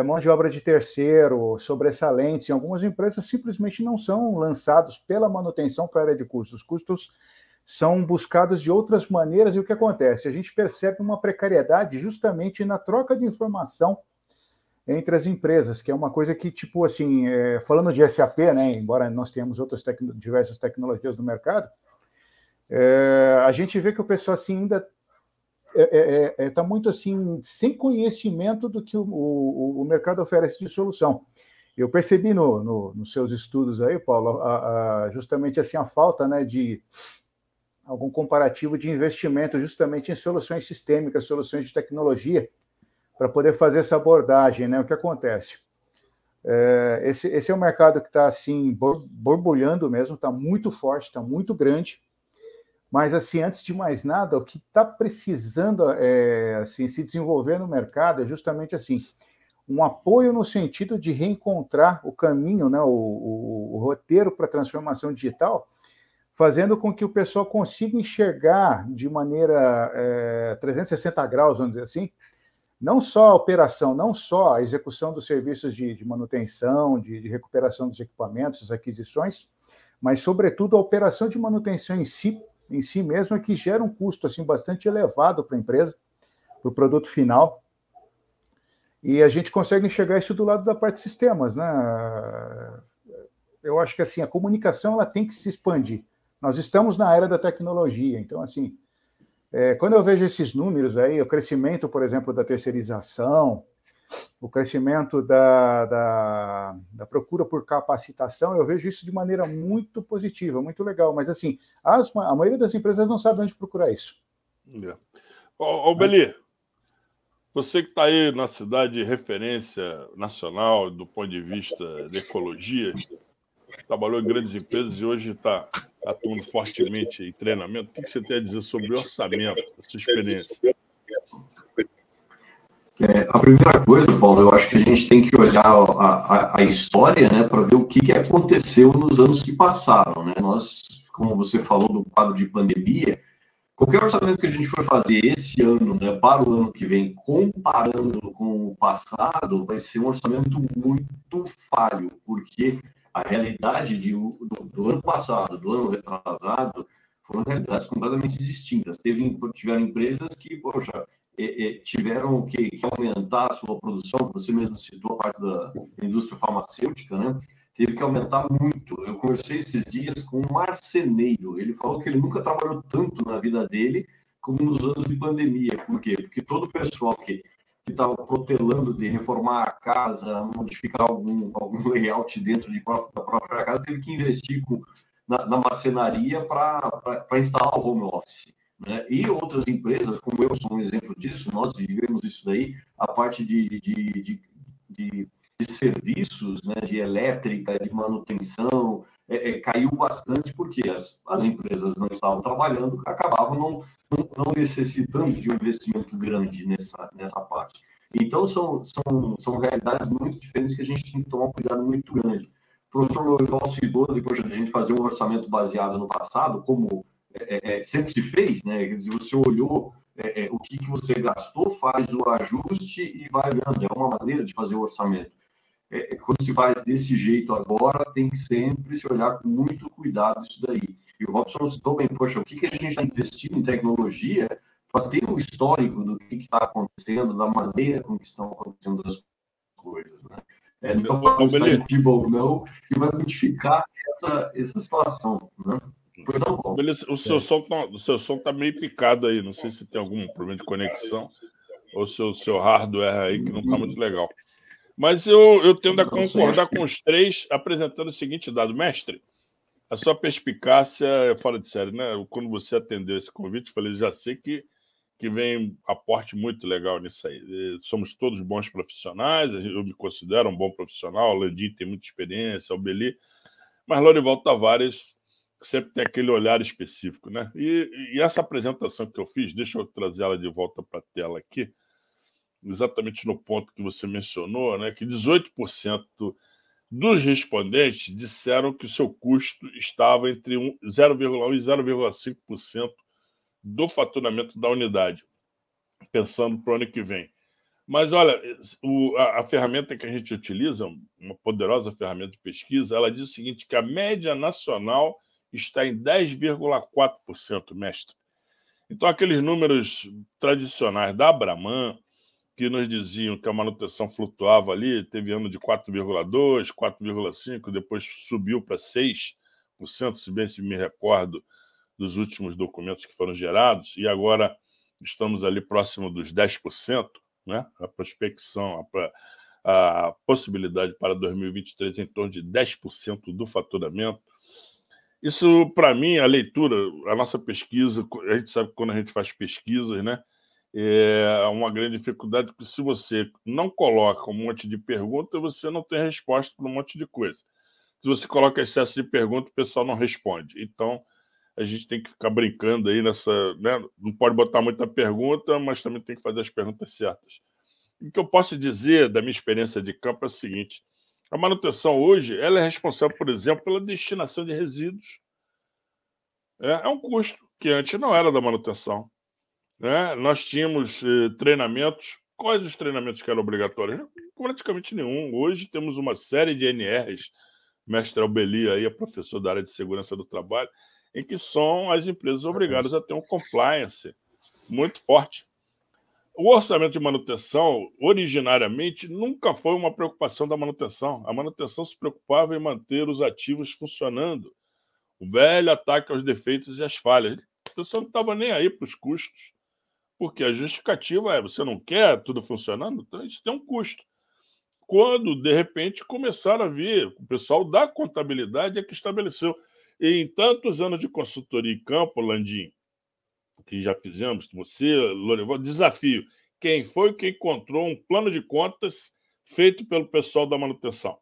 mão de obra de terceiro, sobressalentes, em algumas empresas simplesmente não são lançados pela manutenção para a área de custos. Os custos são buscados de outras maneiras, e o que acontece? A gente percebe uma precariedade justamente na troca de informação entre as empresas, que é uma coisa que, tipo assim, falando de SAP, né, embora nós tenhamos outras diversas tecnologias no mercado, a gente vê que o pessoal assim, ainda está muito assim, sem conhecimento do que o mercado oferece de solução. Eu percebi nos seus estudos aí, Paulo, justamente assim, a falta, né, de algum comparativo de investimento justamente em soluções sistêmicas, soluções de tecnologia, para poder fazer essa abordagem, né? O que acontece? Esse é um mercado que está assim, borbulhando mesmo, está muito forte, está muito grande, mas assim, antes de mais nada, o que está precisando assim, se desenvolver no mercado é justamente assim, um apoio no sentido de reencontrar o caminho, né, o roteiro para a transformação digital, fazendo com que o pessoal consiga enxergar de maneira 360 graus, vamos dizer assim, não só a operação, não só a execução dos serviços de manutenção, de recuperação dos equipamentos, das aquisições, mas, sobretudo, a operação de manutenção em si mesmo, que gera um custo assim, bastante elevado para a empresa, para o produto final. E a gente consegue enxergar isso do lado da parte de sistemas, né? Eu acho que assim, a comunicação ela tem que se expandir. Nós estamos na era da tecnologia, então assim, quando eu vejo esses números aí, o crescimento, por exemplo, da terceirização, o crescimento da procura por capacitação, eu vejo isso de maneira muito positiva, muito legal. Mas assim, a maioria das empresas não sabe onde procurar isso. Albeli, você que está aí na cidade de referência nacional do ponto de vista de ecologia, trabalhou em grandes empresas e hoje está atuando fortemente em treinamento. O que você tem a dizer sobre o orçamento, a sua experiência? A primeira coisa, Paulo, eu acho que a gente tem que olhar a história, né, para ver o que aconteceu nos anos que passaram, né? Nós, como você falou do quadro de pandemia, qualquer orçamento que a gente for fazer esse ano, né, para o ano que vem, comparando com o passado, vai ser um orçamento muito falho, porque a realidade do ano passado, do ano retrasado, foram realidades completamente distintas. Tiveram empresas que, poxa, tiveram que aumentar a sua produção, você mesmo citou a parte da indústria farmacêutica, né? Teve que aumentar muito. Eu conversei esses dias com um marceneiro. Ele falou que ele nunca trabalhou tanto na vida dele como nos anos de pandemia. Por quê? Porque todo o pessoal que estava protelando de reformar a casa, modificar algum layout dentro da própria casa, teve que investir na marcenaria para instalar o home office, né? E outras empresas, como eu sou um exemplo disso, nós vivemos isso daí, a parte de serviços, né, de elétrica, de manutenção, caiu bastante porque as empresas não estavam trabalhando, acabavam não necessitando de um investimento grande nessa parte. Então, são realidades muito diferentes que a gente tem que tomar um cuidado muito grande. O professor Lorival citou, depois de a gente fazer um orçamento baseado no passado, como sempre se fez, né? Quer dizer, você olhou o que você gastou, faz o ajuste e vai olhando. É uma maneira de fazer o orçamento. Quando se faz desse jeito agora, tem que sempre se olhar com muito cuidado isso daí. E o Robson citou bem, poxa, o que a gente está investindo em tecnologia para ter um histórico do que está acontecendo, da maneira com que estão acontecendo as coisas, né? Não vai estar ou não, e vai modificar essa situação, né? Perdão, o seu som está meio picado aí, não sei se tem algum problema de conexão, ou se o seu hardware aí que não está muito legal. Mas eu tendo a concordar com os três, apresentando o seguinte dado. Mestre, a sua perspicácia, eu falo de sério, né? Quando você atendeu esse convite, eu falei, já sei que vem aporte muito legal nisso aí. Somos todos bons profissionais, eu me considero um bom profissional, o Landim tem muita experiência, o Albeli, mas Lorival Tavares sempre tem aquele olhar específico, né? E essa apresentação que eu fiz, deixa eu trazer ela de volta para a tela aqui, exatamente no ponto que você mencionou, né, que 18% dos respondentes disseram que o seu custo estava entre 0,1% e 0,5% do faturamento da unidade, pensando para o ano que vem. Mas, olha, a ferramenta que a gente utiliza, uma poderosa ferramenta de pesquisa, ela diz o seguinte, que a média nacional está em 10,4%, mestre. Então, aqueles números tradicionais da Abraman, que nos diziam que a manutenção flutuava ali, teve ano de 4,2%, 4,5%, depois subiu para 6%, se bem se me recordo dos últimos documentos que foram gerados, e agora estamos ali próximo dos 10%, né? A prospecção, a possibilidade para 2023 em torno de 10% do faturamento. Isso, para mim, a leitura, a nossa pesquisa, a gente sabe que quando a gente faz pesquisas, né, é uma grande dificuldade, porque se você não coloca um monte de pergunta, você não tem resposta para um monte de coisa. Se você coloca excesso de pergunta, o pessoal não responde. Então, a gente tem que ficar brincando aí nessa, né? Não pode botar muita pergunta, mas também tem que fazer as perguntas certas. O que eu posso dizer da minha experiência de campo é o seguinte: a manutenção hoje ela é responsável, por exemplo, pela destinação de resíduos. É um custo que antes não era da manutenção. É, nós tínhamos treinamentos. Quais os treinamentos que eram obrigatórios? Praticamente nenhum. Hoje temos uma série de NRs, mestre Albeli aí é professor da área de segurança do trabalho, em que são as empresas obrigadas a ter um compliance muito forte. O orçamento de manutenção, originariamente, nunca foi uma preocupação da manutenção. A manutenção se preocupava em manter os ativos funcionando. O velho ataque aos defeitos e às falhas. A pessoa não estava nem aí para os custos, porque a justificativa é você não quer tudo funcionando, então isso tem um custo. Quando, de repente, começaram a vir, o pessoal da contabilidade é que estabeleceu. E em tantos anos de consultoria em campo, Landim, que já fizemos, você, Lorival, desafio. Quem foi que encontrou um plano de contas feito pelo pessoal da manutenção?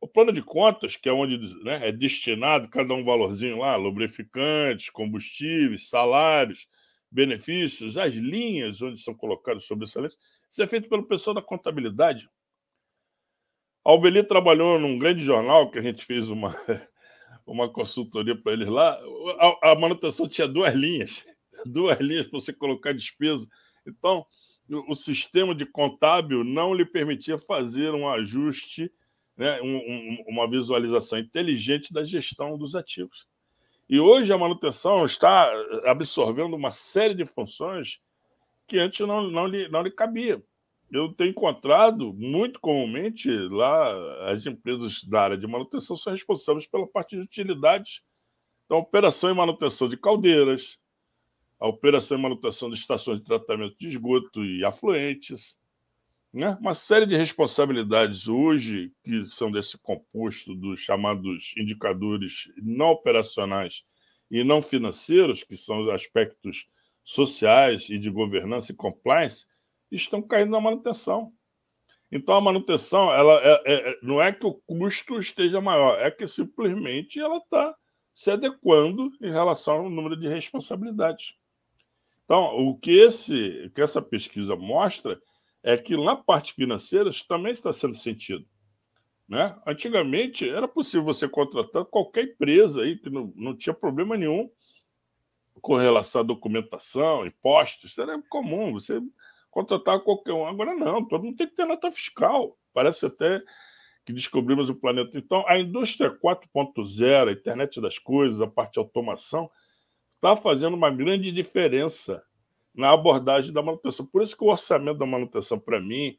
O plano de contas, que é onde, né, é destinado cada um valorzinho lá, lubrificantes, combustíveis, salários, benefícios, as linhas onde são colocados sobressalentes, isso é feito pelo pessoal da contabilidade. A Albeli trabalhou num grande jornal que a gente fez uma consultoria para eles lá. A manutenção tinha duas linhas para você colocar despesa. Então, o sistema de contábil não lhe permitia fazer um ajuste, né, uma visualização inteligente da gestão dos ativos. E hoje a manutenção está absorvendo uma série de funções que antes não lhe cabia. Eu tenho encontrado, muito comumente, lá as empresas da área de manutenção são responsáveis pela parte de utilidades. Então, operação e manutenção de caldeiras, a operação e manutenção de estações de tratamento de esgoto e afluentes, né? Uma série de responsabilidades hoje que são desse composto dos chamados indicadores não operacionais e não financeiros, que são os aspectos sociais e de governança e compliance, estão caindo na manutenção. Então, a manutenção ela não é que o custo esteja maior, é que simplesmente ela está se adequando em relação ao número de responsabilidades. Então, o que essa pesquisa mostra é que na parte financeira isso também está sendo sentido, né? Antigamente, era possível você contratar qualquer empresa aí, que não tinha problema nenhum com relação à documentação, impostos, isso era comum, você contratar qualquer um. Agora não, todo mundo tem que ter nota fiscal. Parece até que descobrimos o planeta. Então, a indústria 4.0, a internet das coisas, a parte de automação, está fazendo uma grande diferença na abordagem da manutenção. Por isso que o orçamento da manutenção, para mim,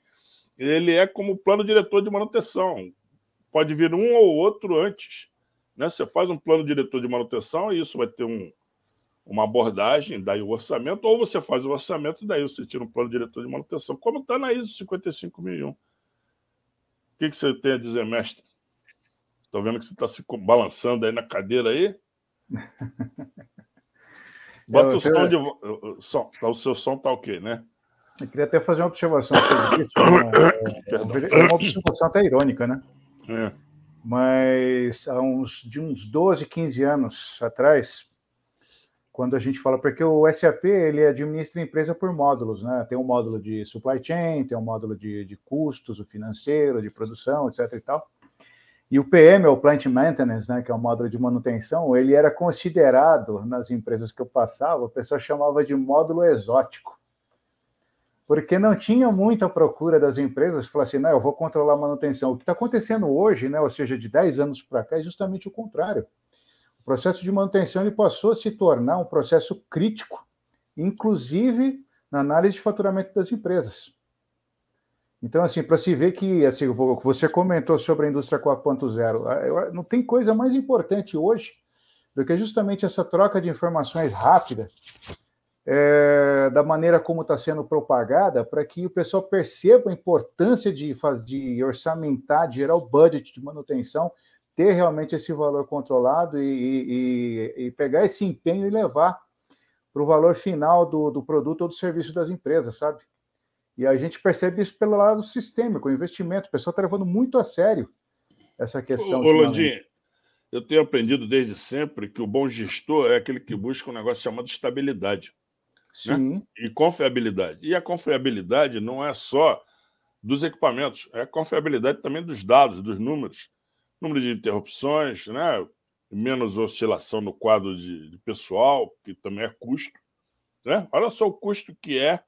ele é como o plano diretor de manutenção. Pode vir um ou outro antes, né? Você faz um plano diretor de manutenção e isso vai ter uma abordagem, daí o orçamento, ou você faz o orçamento e daí você tira um plano diretor de manutenção, como está na ISO 55.001. O que você tem a dizer, mestre? Estou vendo que você está se balançando aí na cadeira aí. Bota o som de... O seu som está ok, né? Eu queria até fazer uma observação sobre isso. Uma observação até irônica, né? É. Mas de uns 12, 15 anos atrás... Quando a gente fala, porque o SAP ele administra a empresa por módulos, né? Tem um módulo de supply chain, tem um módulo de custos, o financeiro, de produção, etc. e tal. E o PM, o Plant Maintenance, né? Que é um módulo de manutenção, ele era considerado, nas empresas que eu passava, o pessoal chamava de módulo exótico. Porque não tinha muita procura das empresas, falar assim, não, eu vou controlar a manutenção. O que está acontecendo hoje, né? Ou seja, de 10 anos para cá, é justamente o contrário. O processo de manutenção ele passou a se tornar um processo crítico, inclusive na análise de faturamento das empresas. Então, assim, para se ver que, assim, você comentou sobre a indústria 4.0, não tem coisa mais importante hoje do que justamente essa troca de informações rápida da maneira como está sendo propagada, para que o pessoal perceba a importância de orçamentar, de gerar o budget de manutenção, ter realmente esse valor controlado e pegar esse empenho e levar para o valor final do produto ou do serviço das empresas, sabe? E a gente percebe isso pelo lado sistêmico, o investimento. O pessoal está levando muito a sério essa questão. Ô, Landim, eu tenho aprendido desde sempre que o bom gestor é aquele que busca um negócio chamado estabilidade. Sim. Né? E confiabilidade. E a confiabilidade não é só dos equipamentos, é a confiabilidade também dos dados, dos números. Número de interrupções, né? Menos oscilação no quadro de pessoal, que também é custo. Né? Olha só o custo que é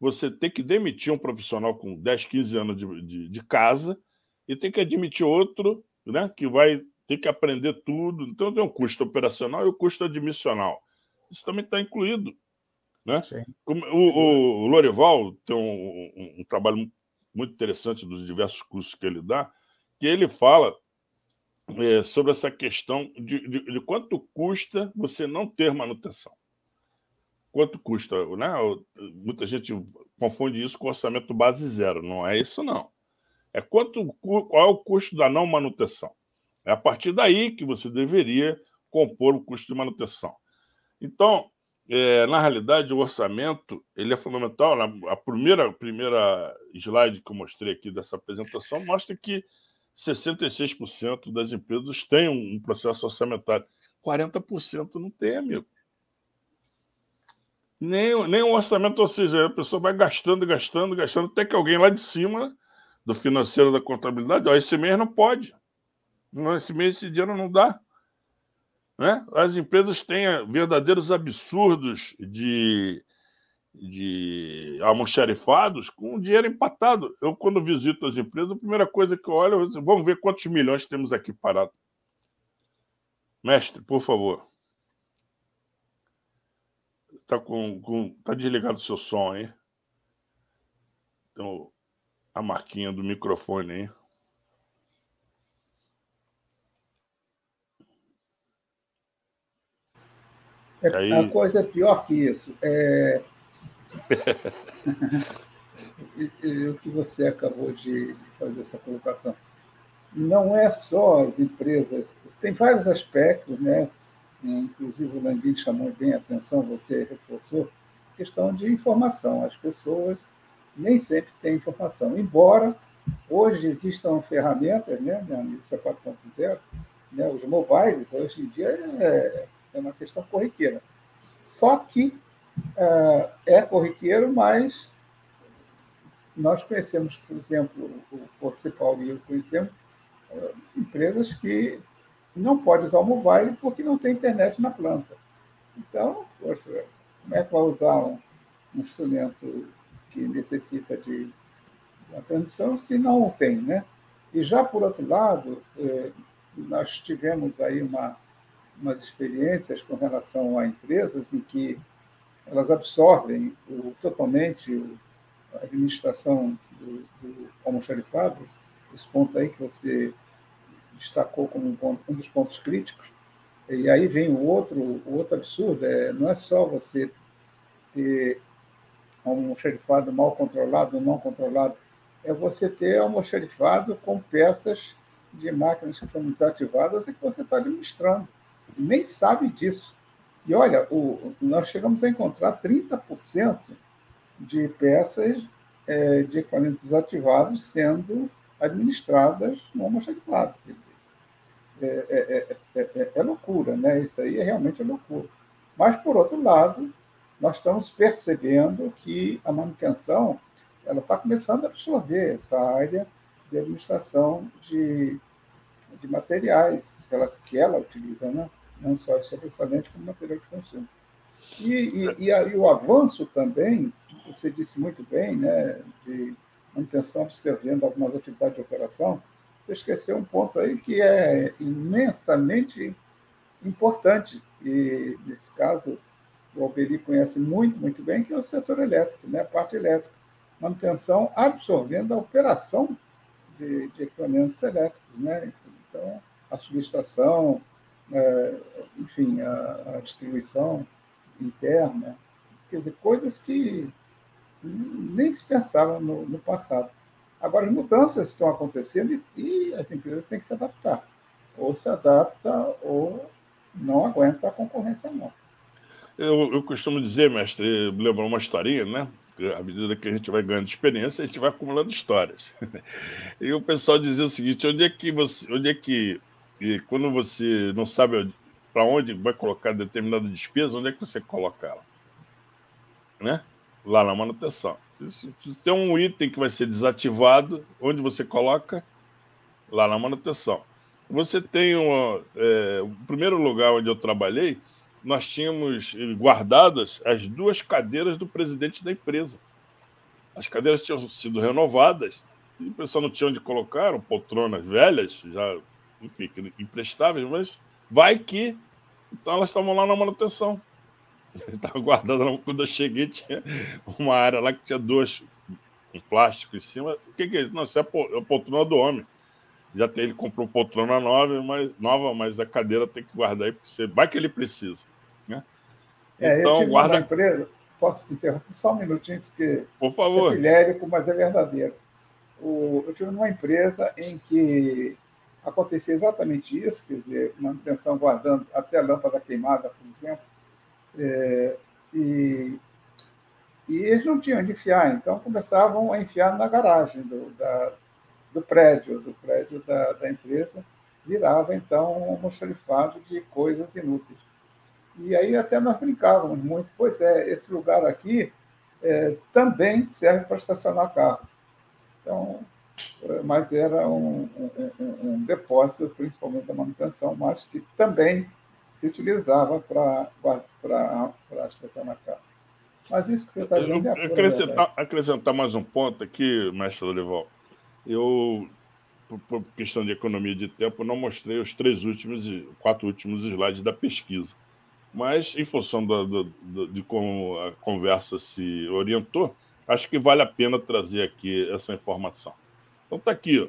você ter que demitir um profissional com 10, 15 anos de casa e ter que admitir outro, né? Que vai ter que aprender tudo. Então, tem um custo operacional e o custo admissional. Isso também está incluído. Né? O Lorival tem um trabalho muito interessante dos diversos cursos que ele dá, que ele fala sobre essa questão de quanto custa você não ter manutenção. Quanto custa, né? Muita gente confunde isso com orçamento base zero. Não é isso, não. É qual é o custo da não manutenção. É a partir daí que você deveria compor o custo de manutenção. Então, na realidade, o orçamento ele é fundamental. A primeira slide que eu mostrei aqui dessa apresentação mostra que 66% das empresas têm um processo orçamentário. 40% não tem, amigo. Nem um orçamento, ou seja, a pessoa vai gastando, até que alguém lá de cima do financeiro da contabilidade, ó, esse mês não pode. Esse mês, esse dinheiro não dá. Né? As empresas têm verdadeiros absurdos de almoxarifados com dinheiro empatado. Eu, quando visito as empresas, a primeira coisa que eu olho é: vamos ver quantos milhões temos aqui parado. Mestre, por favor. Tá desligado o seu som, hein? Então, a marquinha do microfone, hein? Aí... A coisa é pior que isso. O que você acabou de fazer essa colocação. Não é só as empresas. Tem vários aspectos, né? Inclusive o Landim chamou bem a atenção, você reforçou, questão de informação. As pessoas nem sempre têm informação, embora hoje existam ferramentas, né, na ISO 4.0, né, os mobiles, hoje em dia é uma questão corriqueira. Só que é corriqueiro, mas nós conhecemos, por exemplo, o Cepal e eu conhecemos empresas que não pode usar o mobile porque não tem internet na planta. Então, poxa, como é que vai usar um instrumento que necessita de uma transmissão se não o tem, né? E já por outro lado, nós tivemos aí umas experiências com relação a empresas em que elas absorvem totalmente a administração do almoxarifado, esse ponto aí que você destacou como um dos pontos críticos. E aí vem o outro absurdo, não é só você ter almoxarifado mal controlado, não controlado, é você ter almoxarifado com peças de máquinas que foram desativadas e que você está administrando. Nem sabe disso. E olha, nós chegamos a encontrar 30% de peças de equipamentos desativados sendo administradas no almoxarifado. É loucura, né? Isso aí é realmente loucura. Mas, por outro lado, nós estamos percebendo que a manutenção ela está começando a absorver essa área de administração de materiais que ela utiliza, né? Não só sobressalente como material de consumo. E o avanço também, você disse muito bem, né? De manutenção observando algumas atividades de operação, você esqueceu um ponto aí que é imensamente importante, e nesse caso o Albeli conhece muito, muito bem, que é o setor elétrico, né? A parte elétrica. Manutenção absorvendo a operação de equipamentos elétricos, né? Então, a subestação, enfim, a distribuição interna, Quer dizer, coisas que nem se pensava no passado. Agora, as mudanças estão acontecendo e as empresas têm que se adaptar. Ou se adapta ou não aguenta a concorrência, não. Eu costumo dizer, mestre, lembrar uma historinha, né? À medida que a gente vai ganhando experiência, a gente vai acumulando histórias. E o pessoal dizia o seguinte, quando você não sabe para onde vai colocar determinada despesa, onde é que você coloca ela? Né? Lá na manutenção. Se tem um item que vai ser desativado, onde você coloca? Lá na manutenção. Você tem o primeiro lugar onde eu trabalhei, nós tínhamos guardadas as duas cadeiras do presidente da empresa. As cadeiras tinham sido renovadas, e o pessoal não tinha onde colocar, poltronas velhas, já, enfim, imprestáveis, mas vai que... Então elas estavam lá na manutenção. Estava guardada, quando eu cheguei, tinha uma área lá que tinha duas, um plástico em cima. O que é isso? Não, isso é a poltrona do homem. Já tem, ele comprou poltrona nova, mas a cadeira tem que guardar aí, porque você vai que ele precisa. Né? Então, eu guarda. Empresa, posso te interromper só um minutinho, porque por favor. É filérico, mas é verdadeiro. Eu tive numa empresa em que acontecia exatamente isso, quer dizer, manutenção guardando até a lâmpada queimada, por exemplo, e eles não tinham onde enfiar, então começavam a enfiar na garagem do prédio da empresa, virava, então, um moxarifado de coisas inúteis. E aí até nós brincávamos muito, pois é, esse lugar aqui também serve para estacionar carro. Então, mas era um depósito, principalmente da manutenção, mas que também se utilizava para estacionar carro. Mas isso que você está dizendo é a coisa... Acrescentar mais um ponto aqui, mestre Lorival. Eu, por questão de economia de tempo, não mostrei os quatro últimos slides da pesquisa. Mas, em função de como a conversa se orientou, acho que vale a pena trazer aqui essa informação. Então, está aqui. Ó.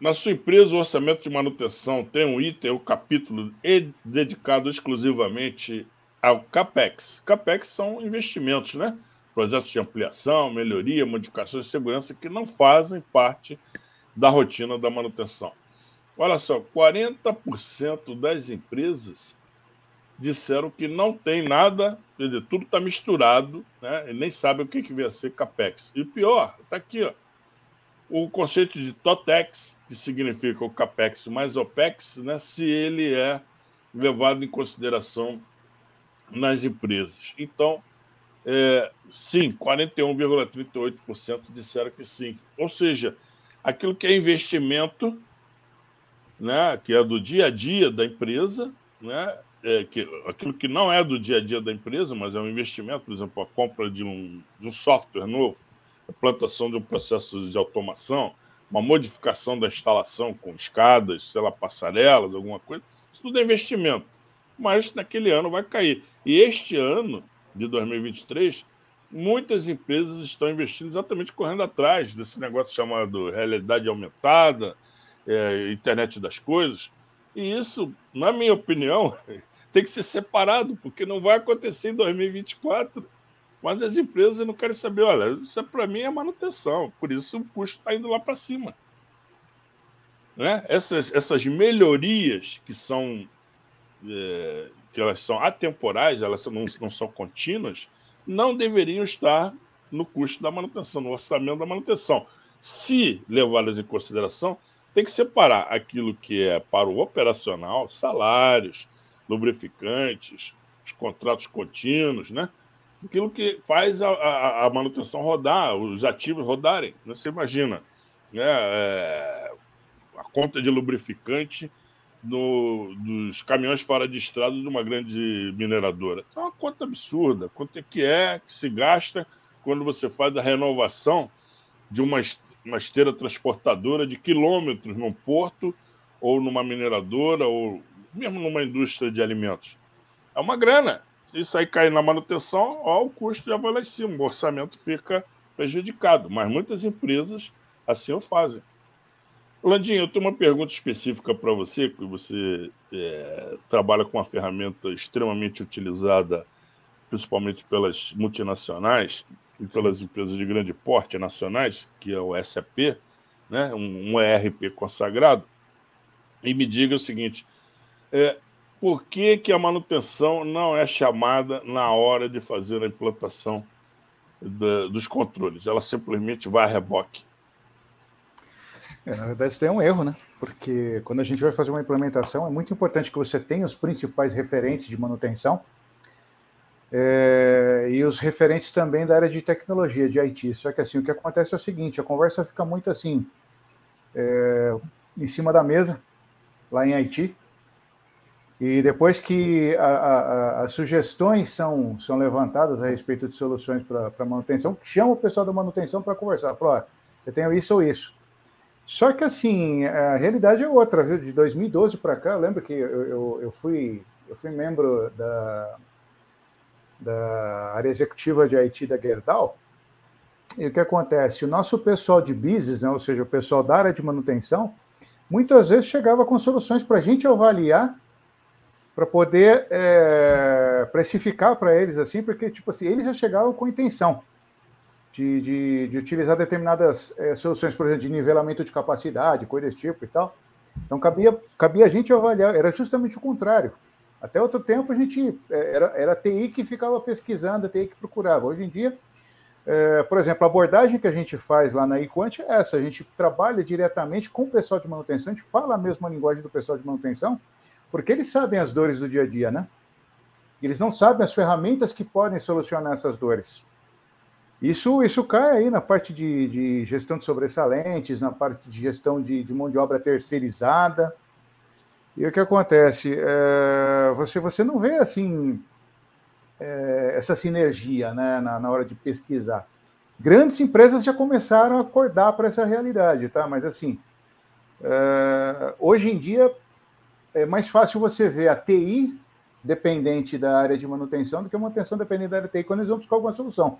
Na sua empresa, o orçamento de manutenção tem um item, um capítulo dedicado exclusivamente ao CAPEX. CAPEX são investimentos, né? Projetos de ampliação, melhoria, modificações de segurança que não fazem parte da rotina da manutenção. Olha só, 40% das empresas disseram que não tem nada, quer dizer, tudo está misturado, né, e nem sabem o que vai ser CAPEX. E pior, está aqui, ó, o conceito de TOTEX, que significa o CAPEX mais OPEX, né, se ele é levado em consideração nas empresas. Então, sim, 41,38% disseram que sim. Ou seja, aquilo que é investimento, né, que é do dia a dia da empresa, né, aquilo que não é do dia a dia da empresa, mas é um investimento, por exemplo, a compra de um software novo, a implantação de um processo de automação, uma modificação da instalação com escadas, sei lá, passarelas, alguma coisa, isso tudo é investimento. Mas naquele ano vai cair. E este ano de 2023, muitas empresas estão investindo exatamente correndo atrás desse negócio chamado realidade aumentada, internet das coisas. E isso, na minha opinião, tem que ser separado, porque não vai acontecer em 2024. Mas as empresas não querem saber, olha, isso para mim é manutenção, por isso o custo está indo lá para cima. Né? Essas melhorias que são... que elas são atemporais, elas não são contínuas, não deveriam estar no custo da manutenção, no orçamento da manutenção. Se levadas em consideração, tem que separar aquilo que é para o operacional, salários, lubrificantes, os contratos contínuos, né? Aquilo que faz a manutenção rodar, os ativos rodarem. Você imagina, né? A conta de lubrificante dos caminhões fora de estrada de uma grande mineradora. É uma conta absurda. Quanto é que se gasta quando você faz a renovação de uma esteira transportadora de quilômetros num porto ou numa mineradora ou mesmo numa indústria de alimentos? É uma grana. Se isso aí cair na manutenção, ó, o custo já vai lá em cima. O orçamento fica prejudicado. Mas muitas empresas assim o fazem. Landinho, eu tenho uma pergunta específica para você, porque você trabalha com uma ferramenta extremamente utilizada principalmente pelas multinacionais e pelas empresas de grande porte nacionais, que é o SAP, né, um ERP consagrado, e me diga o seguinte, por que que a manutenção não é chamada na hora de fazer a implantação dos controles? Ela simplesmente vai a reboque. Na verdade, isso é um erro, né? Porque quando a gente vai fazer uma implementação, é muito importante que você tenha os principais referentes de manutenção e os referentes também da área de tecnologia, de IT. Só que assim, o que acontece é o seguinte, a conversa fica muito assim, em cima da mesa, lá em IT, e depois que as sugestões são levantadas a respeito de soluções para manutenção, chama o pessoal da manutenção para conversar, fala, ó, eu tenho isso ou isso. Só que, assim, a realidade é outra, viu? De 2012 para cá, eu lembro que eu fui membro da área executiva de IT da Gerdau, e o que acontece? O nosso pessoal de business, né, ou seja, o pessoal da área de manutenção, muitas vezes chegava com soluções para a gente avaliar, para poder precificar para eles, assim, porque, tipo assim, eles já chegavam com intenção de utilizar determinadas soluções, por exemplo, de nivelamento de capacidade, coisa desse tipo e tal. Então, cabia a gente avaliar, era justamente o contrário. Até outro tempo, a gente era a TI que ficava pesquisando, a TI que procurava. Hoje em dia, por exemplo, a abordagem que a gente faz lá na eQuantiq é essa, a gente trabalha diretamente com o pessoal de manutenção, a gente fala a mesma linguagem do pessoal de manutenção, porque eles sabem as dores do dia a dia, né? Eles não sabem as ferramentas que podem solucionar essas dores. Isso cai aí na parte de gestão de sobressalentes, na parte de gestão de mão de obra terceirizada. E o que acontece? Você não vê assim, essa sinergia, né, na hora de pesquisar. Grandes empresas já começaram a acordar para essa realidade, tá? Mas assim, hoje em dia é mais fácil você ver a TI dependente da área de manutenção do que a manutenção dependente da área de TI quando eles vão buscar alguma solução.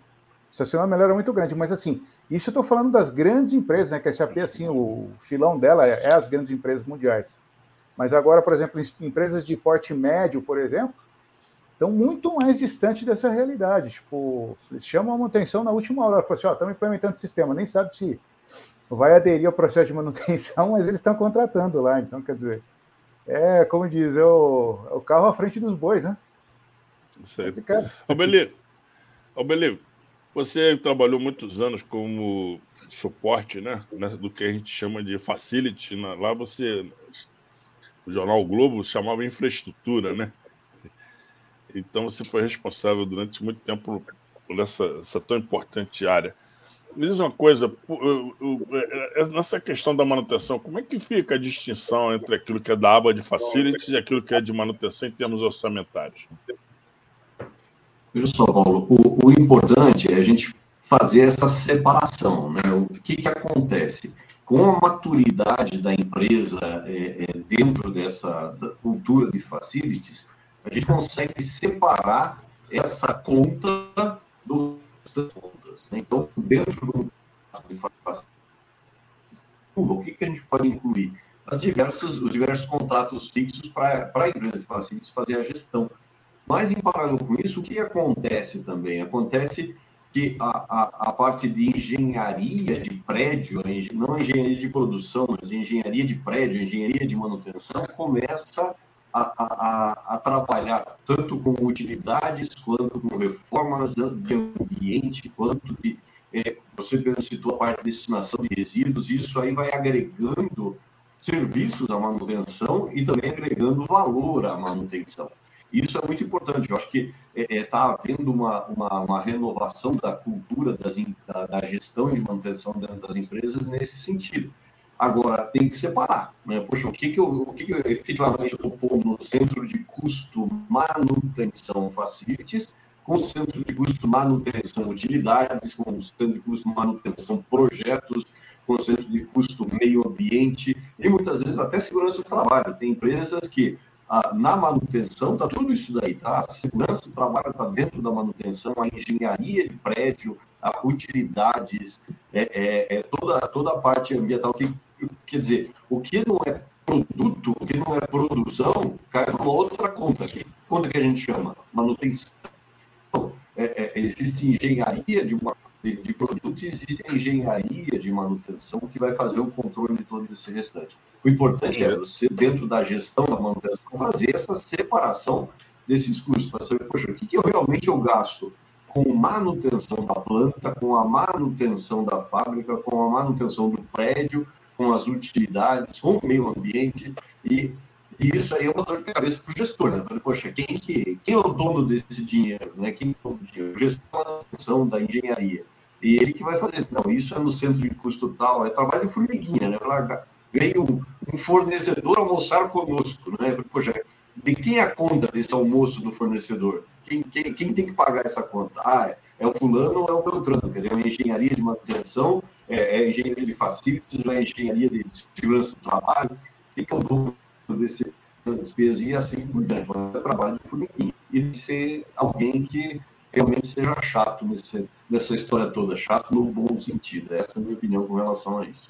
Isso assim, é uma melhora muito grande, mas assim, isso eu estou falando das grandes empresas, né? Que a SAP, assim, o filão dela é as grandes empresas mundiais. Mas agora, por exemplo, empresas de porte médio, por exemplo, estão muito mais distantes dessa realidade. Tipo, eles chamam a manutenção na última hora, falam assim, ó, estamos implementando o sistema, nem sabe se vai aderir ao processo de manutenção, mas eles estão contratando lá, então, quer dizer, como diz, é o carro à frente dos bois, né? Isso aí. Albeli, você trabalhou muitos anos como suporte, né, do que a gente chama de facility. Lá você, o jornal O Globo chamava infraestrutura, né? Então você foi responsável durante muito tempo por essa tão importante área. Me diz uma coisa, nessa questão da manutenção, como é que fica a distinção entre aquilo que é da aba de facility e aquilo que é de manutenção em termos orçamentários? Veja só, Paulo, o importante é a gente fazer essa separação, né? O que acontece? Com a maturidade da empresa dentro dessa cultura de facilities, a gente consegue separar essa conta do resto das contas, né? Então, dentro do facilities, o que a gente pode incluir? Os diversos contratos fixos para a empresa de facilities fazer a gestão. Mas, em paralelo com isso, o que acontece também? Acontece que a parte de engenharia de prédio, não engenharia de produção, mas engenharia de prédio, engenharia de manutenção, começa a trabalhar tanto com utilidades, quanto com reformas de ambiente, quanto de... você citou a parte de destinação de resíduos, isso aí vai agregando serviços à manutenção e também agregando valor à manutenção. Isso é muito importante. Eu acho que está havendo uma renovação da cultura da gestão e manutenção dentro das empresas nesse sentido. Agora, tem que separar, né? Poxa, o que eu efetivamente estou pondo no centro de custo manutenção facilities, com o centro de custo manutenção utilidades, com o centro de custo manutenção projetos, com o centro de custo meio ambiente e muitas vezes até segurança do trabalho. Tem empresas que... na manutenção, está tudo isso daí, tá? A segurança do trabalho está dentro da manutenção, a engenharia de prédio, a utilidades, toda a parte ambiental. Quer dizer, o que não é produto, o que não é produção, cai numa outra conta. Que conta que a gente chama? Manutenção. Então, existe engenharia de produto e existe a engenharia de manutenção que vai fazer o controle de todo esse restante. O importante é você, dentro da gestão da manutenção, fazer essa separação desses custos, para saber, poxa, o que eu realmente gasto com manutenção da planta, com a manutenção da fábrica, com a manutenção do prédio, com as utilidades, com o meio ambiente, e isso aí é uma dor de cabeça para o gestor, né? Poxa, quem é o dono desse dinheiro, né? Quem é o dono do dinheiro? O gestor da manutenção, da engenharia. E ele que vai fazer. Não, isso é no centro de custo tal, é trabalho de formiguinha, né? Veio um fornecedor almoçar conosco, né? Poxa, de quem é a conta desse almoço do fornecedor? Quem tem que pagar essa conta? Ah, é o fulano ou é o Beltrano? Quer dizer, é uma engenharia de manutenção, é engenharia de facilities, é engenharia de segurança do trabalho. Quem é o dono desse despesa e assim por diante? É trabalho de formiguinha. E de ser alguém que realmente seja chato nessa história toda, chato no bom sentido. Essa é a minha opinião com relação a isso.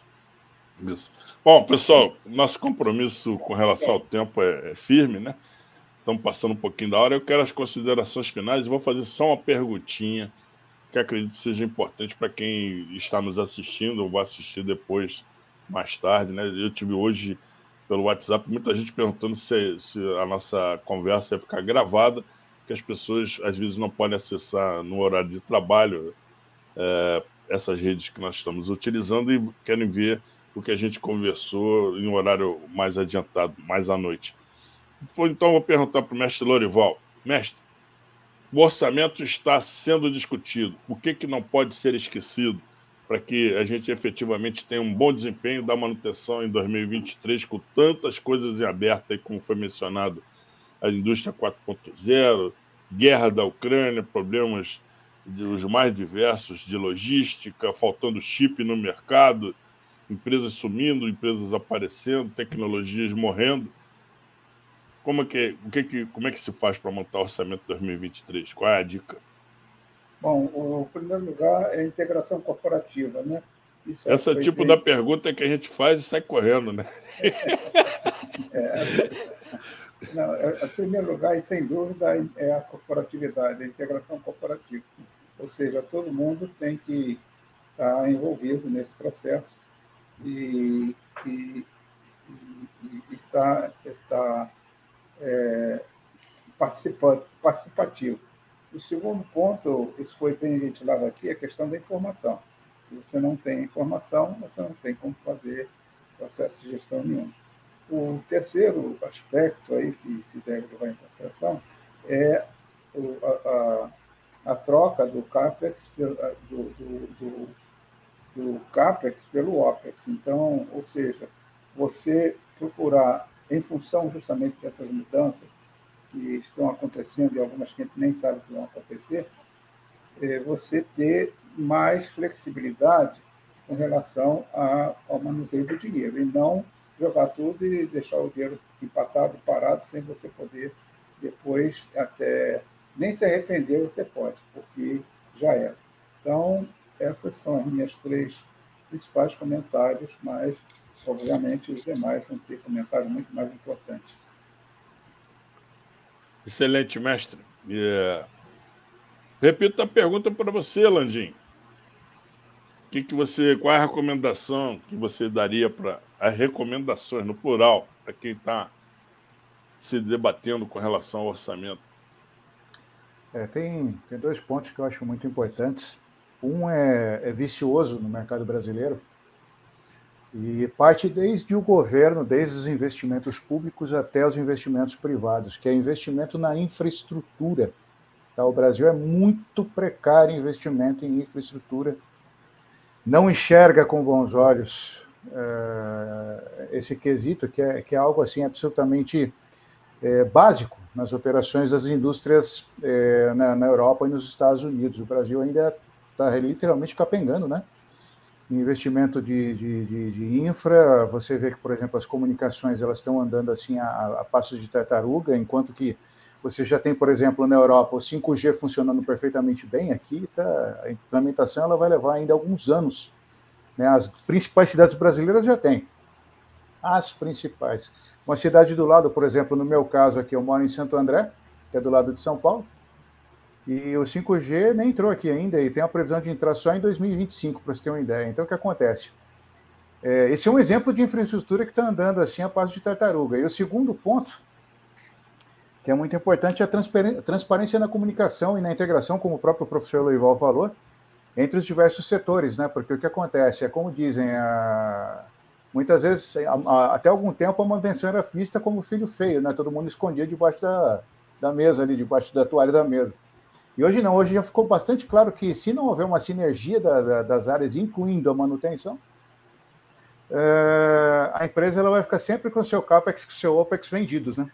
Isso. Bom, pessoal, nosso compromisso com relação ao tempo é firme, né? Estamos passando um pouquinho da hora. Eu quero as considerações finais e vou fazer só uma perguntinha que acredito seja importante para quem está nos assistindo ou vai assistir depois, mais tarde, né? Eu tive hoje, pelo WhatsApp, muita gente perguntando se a nossa conversa ia ficar gravada, que as pessoas, às vezes, não podem acessar no horário de trabalho essas redes que nós estamos utilizando e querem ver o que a gente conversou em um horário mais adiantado, mais à noite. Então, vou perguntar para o mestre Lorival. Mestre, o orçamento está sendo discutido. O que não pode ser esquecido para que a gente efetivamente tenha um bom desempenho da manutenção em 2023, com tantas coisas em aberto, aí, como foi mencionado, a indústria 4.0, guerra da Ucrânia, problemas os mais diversos de logística, faltando chip no mercado, empresas sumindo, empresas aparecendo, tecnologias morrendo. Como é que se faz para montar o orçamento 2023? Qual é a dica? Bom, em primeiro lugar, é a integração corporativa, né? Isso esse tipo feito da pergunta que a gente faz e sai correndo, né? Não, em primeiro lugar, e sem dúvida, é a corporatividade, a integração corporativa. Ou seja, todo mundo tem que estar envolvido nesse processo e está participativo. O segundo ponto, isso foi bem ventilado aqui, é a questão da informação. Se você não tem informação, você não tem como fazer processo de gestão nenhum. O terceiro aspecto aí que se deve levar em consideração é a troca do CAPEX pelo OPEX. Então, ou seja, você procurar, em função justamente dessas mudanças que estão acontecendo e algumas que a gente nem sabe que vão acontecer, você ter mais flexibilidade com relação ao manuseio do dinheiro e não jogar tudo e deixar o dinheiro empatado, parado, sem você poder depois até nem se arrepender, você pode, porque já era. Então, essas são as minhas três principais comentários, mas obviamente os demais vão ter comentários muito mais importantes. Excelente, mestre. Repito a pergunta para você, Landim. Qual é a recomendação que você daria para as recomendações, no plural, para quem está se debatendo com relação ao orçamento? Tem dois pontos que eu acho muito importantes. Um é vicioso no mercado brasileiro, e parte desde o governo, desde os investimentos públicos até os investimentos privados, que é investimento na infraestrutura. Tá? O Brasil é muito precário em investimento em infraestrutura, não enxerga com bons olhos esse quesito, que é algo assim, absolutamente básico nas operações das indústrias na Europa e nos Estados Unidos. O Brasil ainda está literalmente capengando, né? Investimento de infra, você vê que, por exemplo, as comunicações elas estão andando assim a passos de tartaruga, enquanto que você já tem, por exemplo, na Europa, o 5G funcionando perfeitamente bem. Aqui a implementação ela vai levar ainda alguns anos, né? As principais cidades brasileiras já têm. As principais. Uma cidade do lado, por exemplo, no meu caso aqui, eu moro em Santo André, que é do lado de São Paulo, E o 5G nem entrou aqui ainda e tem a previsão de entrar só em 2025, para você ter uma ideia. Então, o que acontece? Esse é um exemplo de infraestrutura que está andando assim a passo de tartaruga. E o segundo ponto, que é muito importante, é a transparência na comunicação e na integração, como o próprio professor Lorival falou, entre os diversos setores, né? Porque o que acontece é, como dizem, muitas vezes, até algum tempo, a manutenção era vista como filho feio, né? Todo mundo escondia debaixo da mesa ali, debaixo da toalha da mesa. E hoje não, hoje já ficou bastante claro que se não houver uma sinergia das áreas, incluindo a manutenção, a empresa ela vai ficar sempre com o seu CAPEX e o seu OPEX vendidos, né?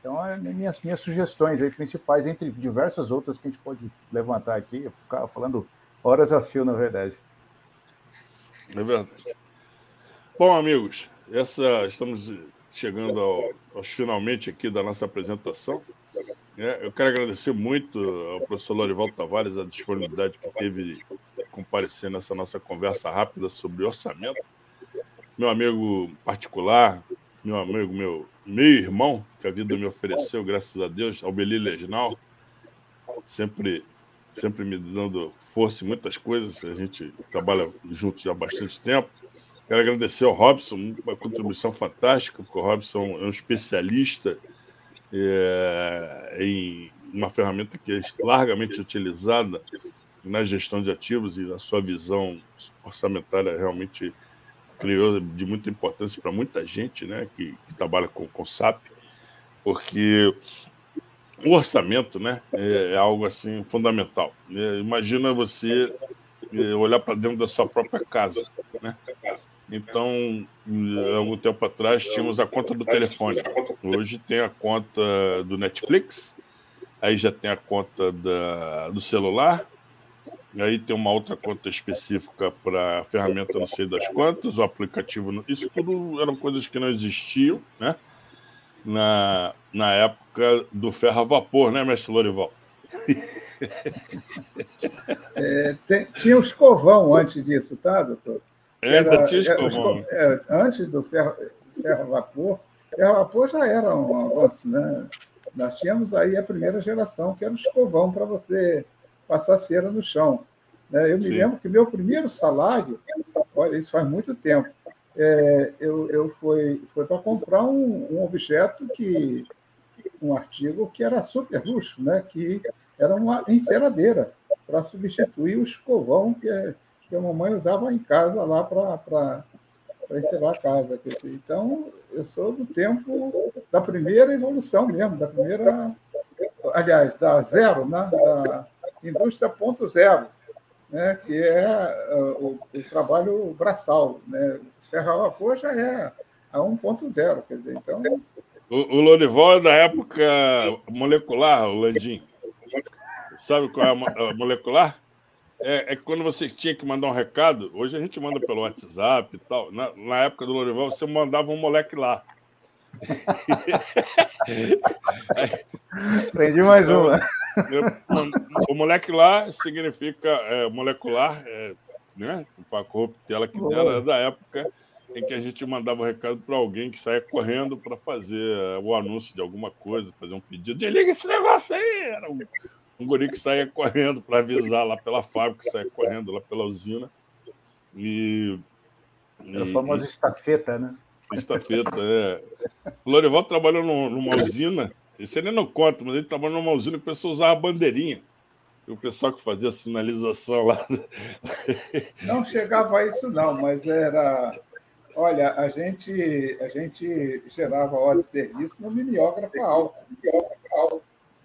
Então, minhas sugestões aí principais, entre diversas outras que a gente pode levantar aqui, ficar falando horas a fio, na verdade. É verdade. Bom, amigos, estamos chegando aos finalmente aqui da nossa apresentação. Eu quero agradecer muito ao professor Lorival Tavares a disponibilidade que teve de comparecer nessa nossa conversa rápida sobre orçamento. Meu amigo particular, meu amigo, meu meio-irmão, que a vida me ofereceu, graças a Deus, Albeli Legnal, sempre me dando força em muitas coisas, a gente trabalha juntos há bastante tempo. Quero agradecer ao Robson, uma contribuição fantástica, porque o Robson é um especialista em uma ferramenta que é largamente utilizada na gestão de ativos, e a sua visão orçamentária realmente criou de muita importância para muita gente, né, que trabalha com SAP, porque o orçamento, né, é algo assim fundamental. Imagina você olhar para dentro da sua própria casa, né? Então, há algum tempo atrás, tínhamos a conta do telefone. Hoje tem a conta do Netflix, aí já tem a conta do celular, aí tem uma outra conta específica para a ferramenta não sei das quantas, o aplicativo... Isso tudo eram coisas que não existiam, né? Na época do ferro a vapor, né, mestre Lorival? Tinha o escovão antes disso, tá, doutor? Antes do ferro-vapor, ferro-vapor já era um avanço, né? Nós tínhamos aí a primeira geração, que era o escovão para você passar cera no chão. Eu me lembro que meu primeiro salário, olha, isso faz muito tempo, eu foi para comprar um objeto, um artigo que era super luxo, né? Que era uma enceradeira para substituir o escovão que a mamãe usava em casa lá para encerar a casa. Então, eu sou do tempo da primeira evolução mesmo, da zero, né? Da indústria 0.0, né? Que é o trabalho braçal. Né? Ferro a vapor já é a 1.0, quer dizer, então... O Lorival é da época molecular, o Landim. Sabe qual é a molecular? É quando você tinha que mandar um recado, hoje a gente manda pelo WhatsApp e tal. Na época do Lorival, você mandava um moleque lá. Aprendi mais uma. O moleque lá significa molecular, né? A corruptela que dela é da época em que a gente mandava um recado para alguém que saia correndo para fazer o anúncio de alguma coisa, fazer um pedido. Desliga esse negócio aí! Era um guri que saia correndo para avisar lá pela fábrica, saia correndo lá pela usina. Era a famosa estafeta, né? Estafeta, O Lorival trabalhou numa usina, isso ele não conta, mas ele trabalhou numa usina que o pessoal usava bandeirinha. E o pessoal que fazia sinalização lá. Não chegava a isso, não, mas era... Olha, a gente gerava hora de serviço no mimeógrafo alto.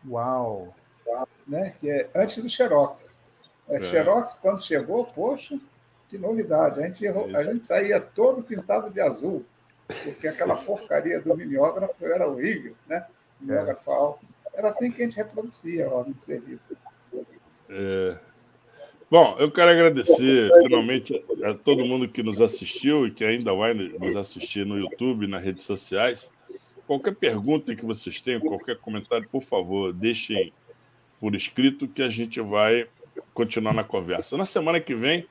Uau! Né? Que é antes do Xerox. Xerox, quando chegou, poxa, que novidade. A gente saía todo pintado de azul, porque aquela porcaria do mimeógrafo era horrível, né? Mimeógrafo alto. Era assim que a gente reproduzia a ordem de serviço. Bom, eu quero agradecer finalmente a todo mundo que nos assistiu e que ainda vai nos assistir no YouTube, nas redes sociais. Qualquer pergunta que vocês tenham, qualquer comentário, por favor, deixem por escrito que a gente vai continuar na conversa. Na semana que vem,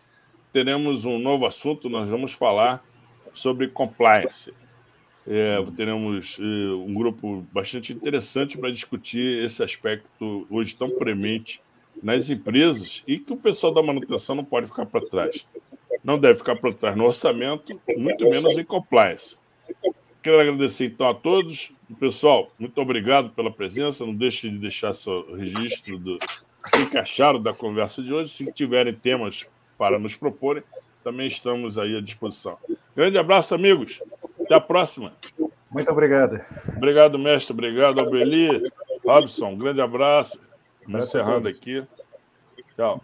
teremos um novo assunto, nós vamos falar sobre compliance. Teremos um grupo bastante interessante para discutir esse aspecto hoje tão premente nas empresas e que o pessoal da manutenção não pode ficar para trás. Não deve ficar para trás no orçamento, muito menos em compliance. Quero agradecer, então, a todos. Pessoal, muito obrigado pela presença. Não deixe de deixar seu registro do que acharam da conversa de hoje. Se tiverem temas para nos proporem, também estamos aí à disposição. Grande abraço, amigos. Até a próxima. Muito obrigado. Obrigado, mestre. Obrigado, Albeli. Robson, um grande abraço. Encerrando aqui. Tchau.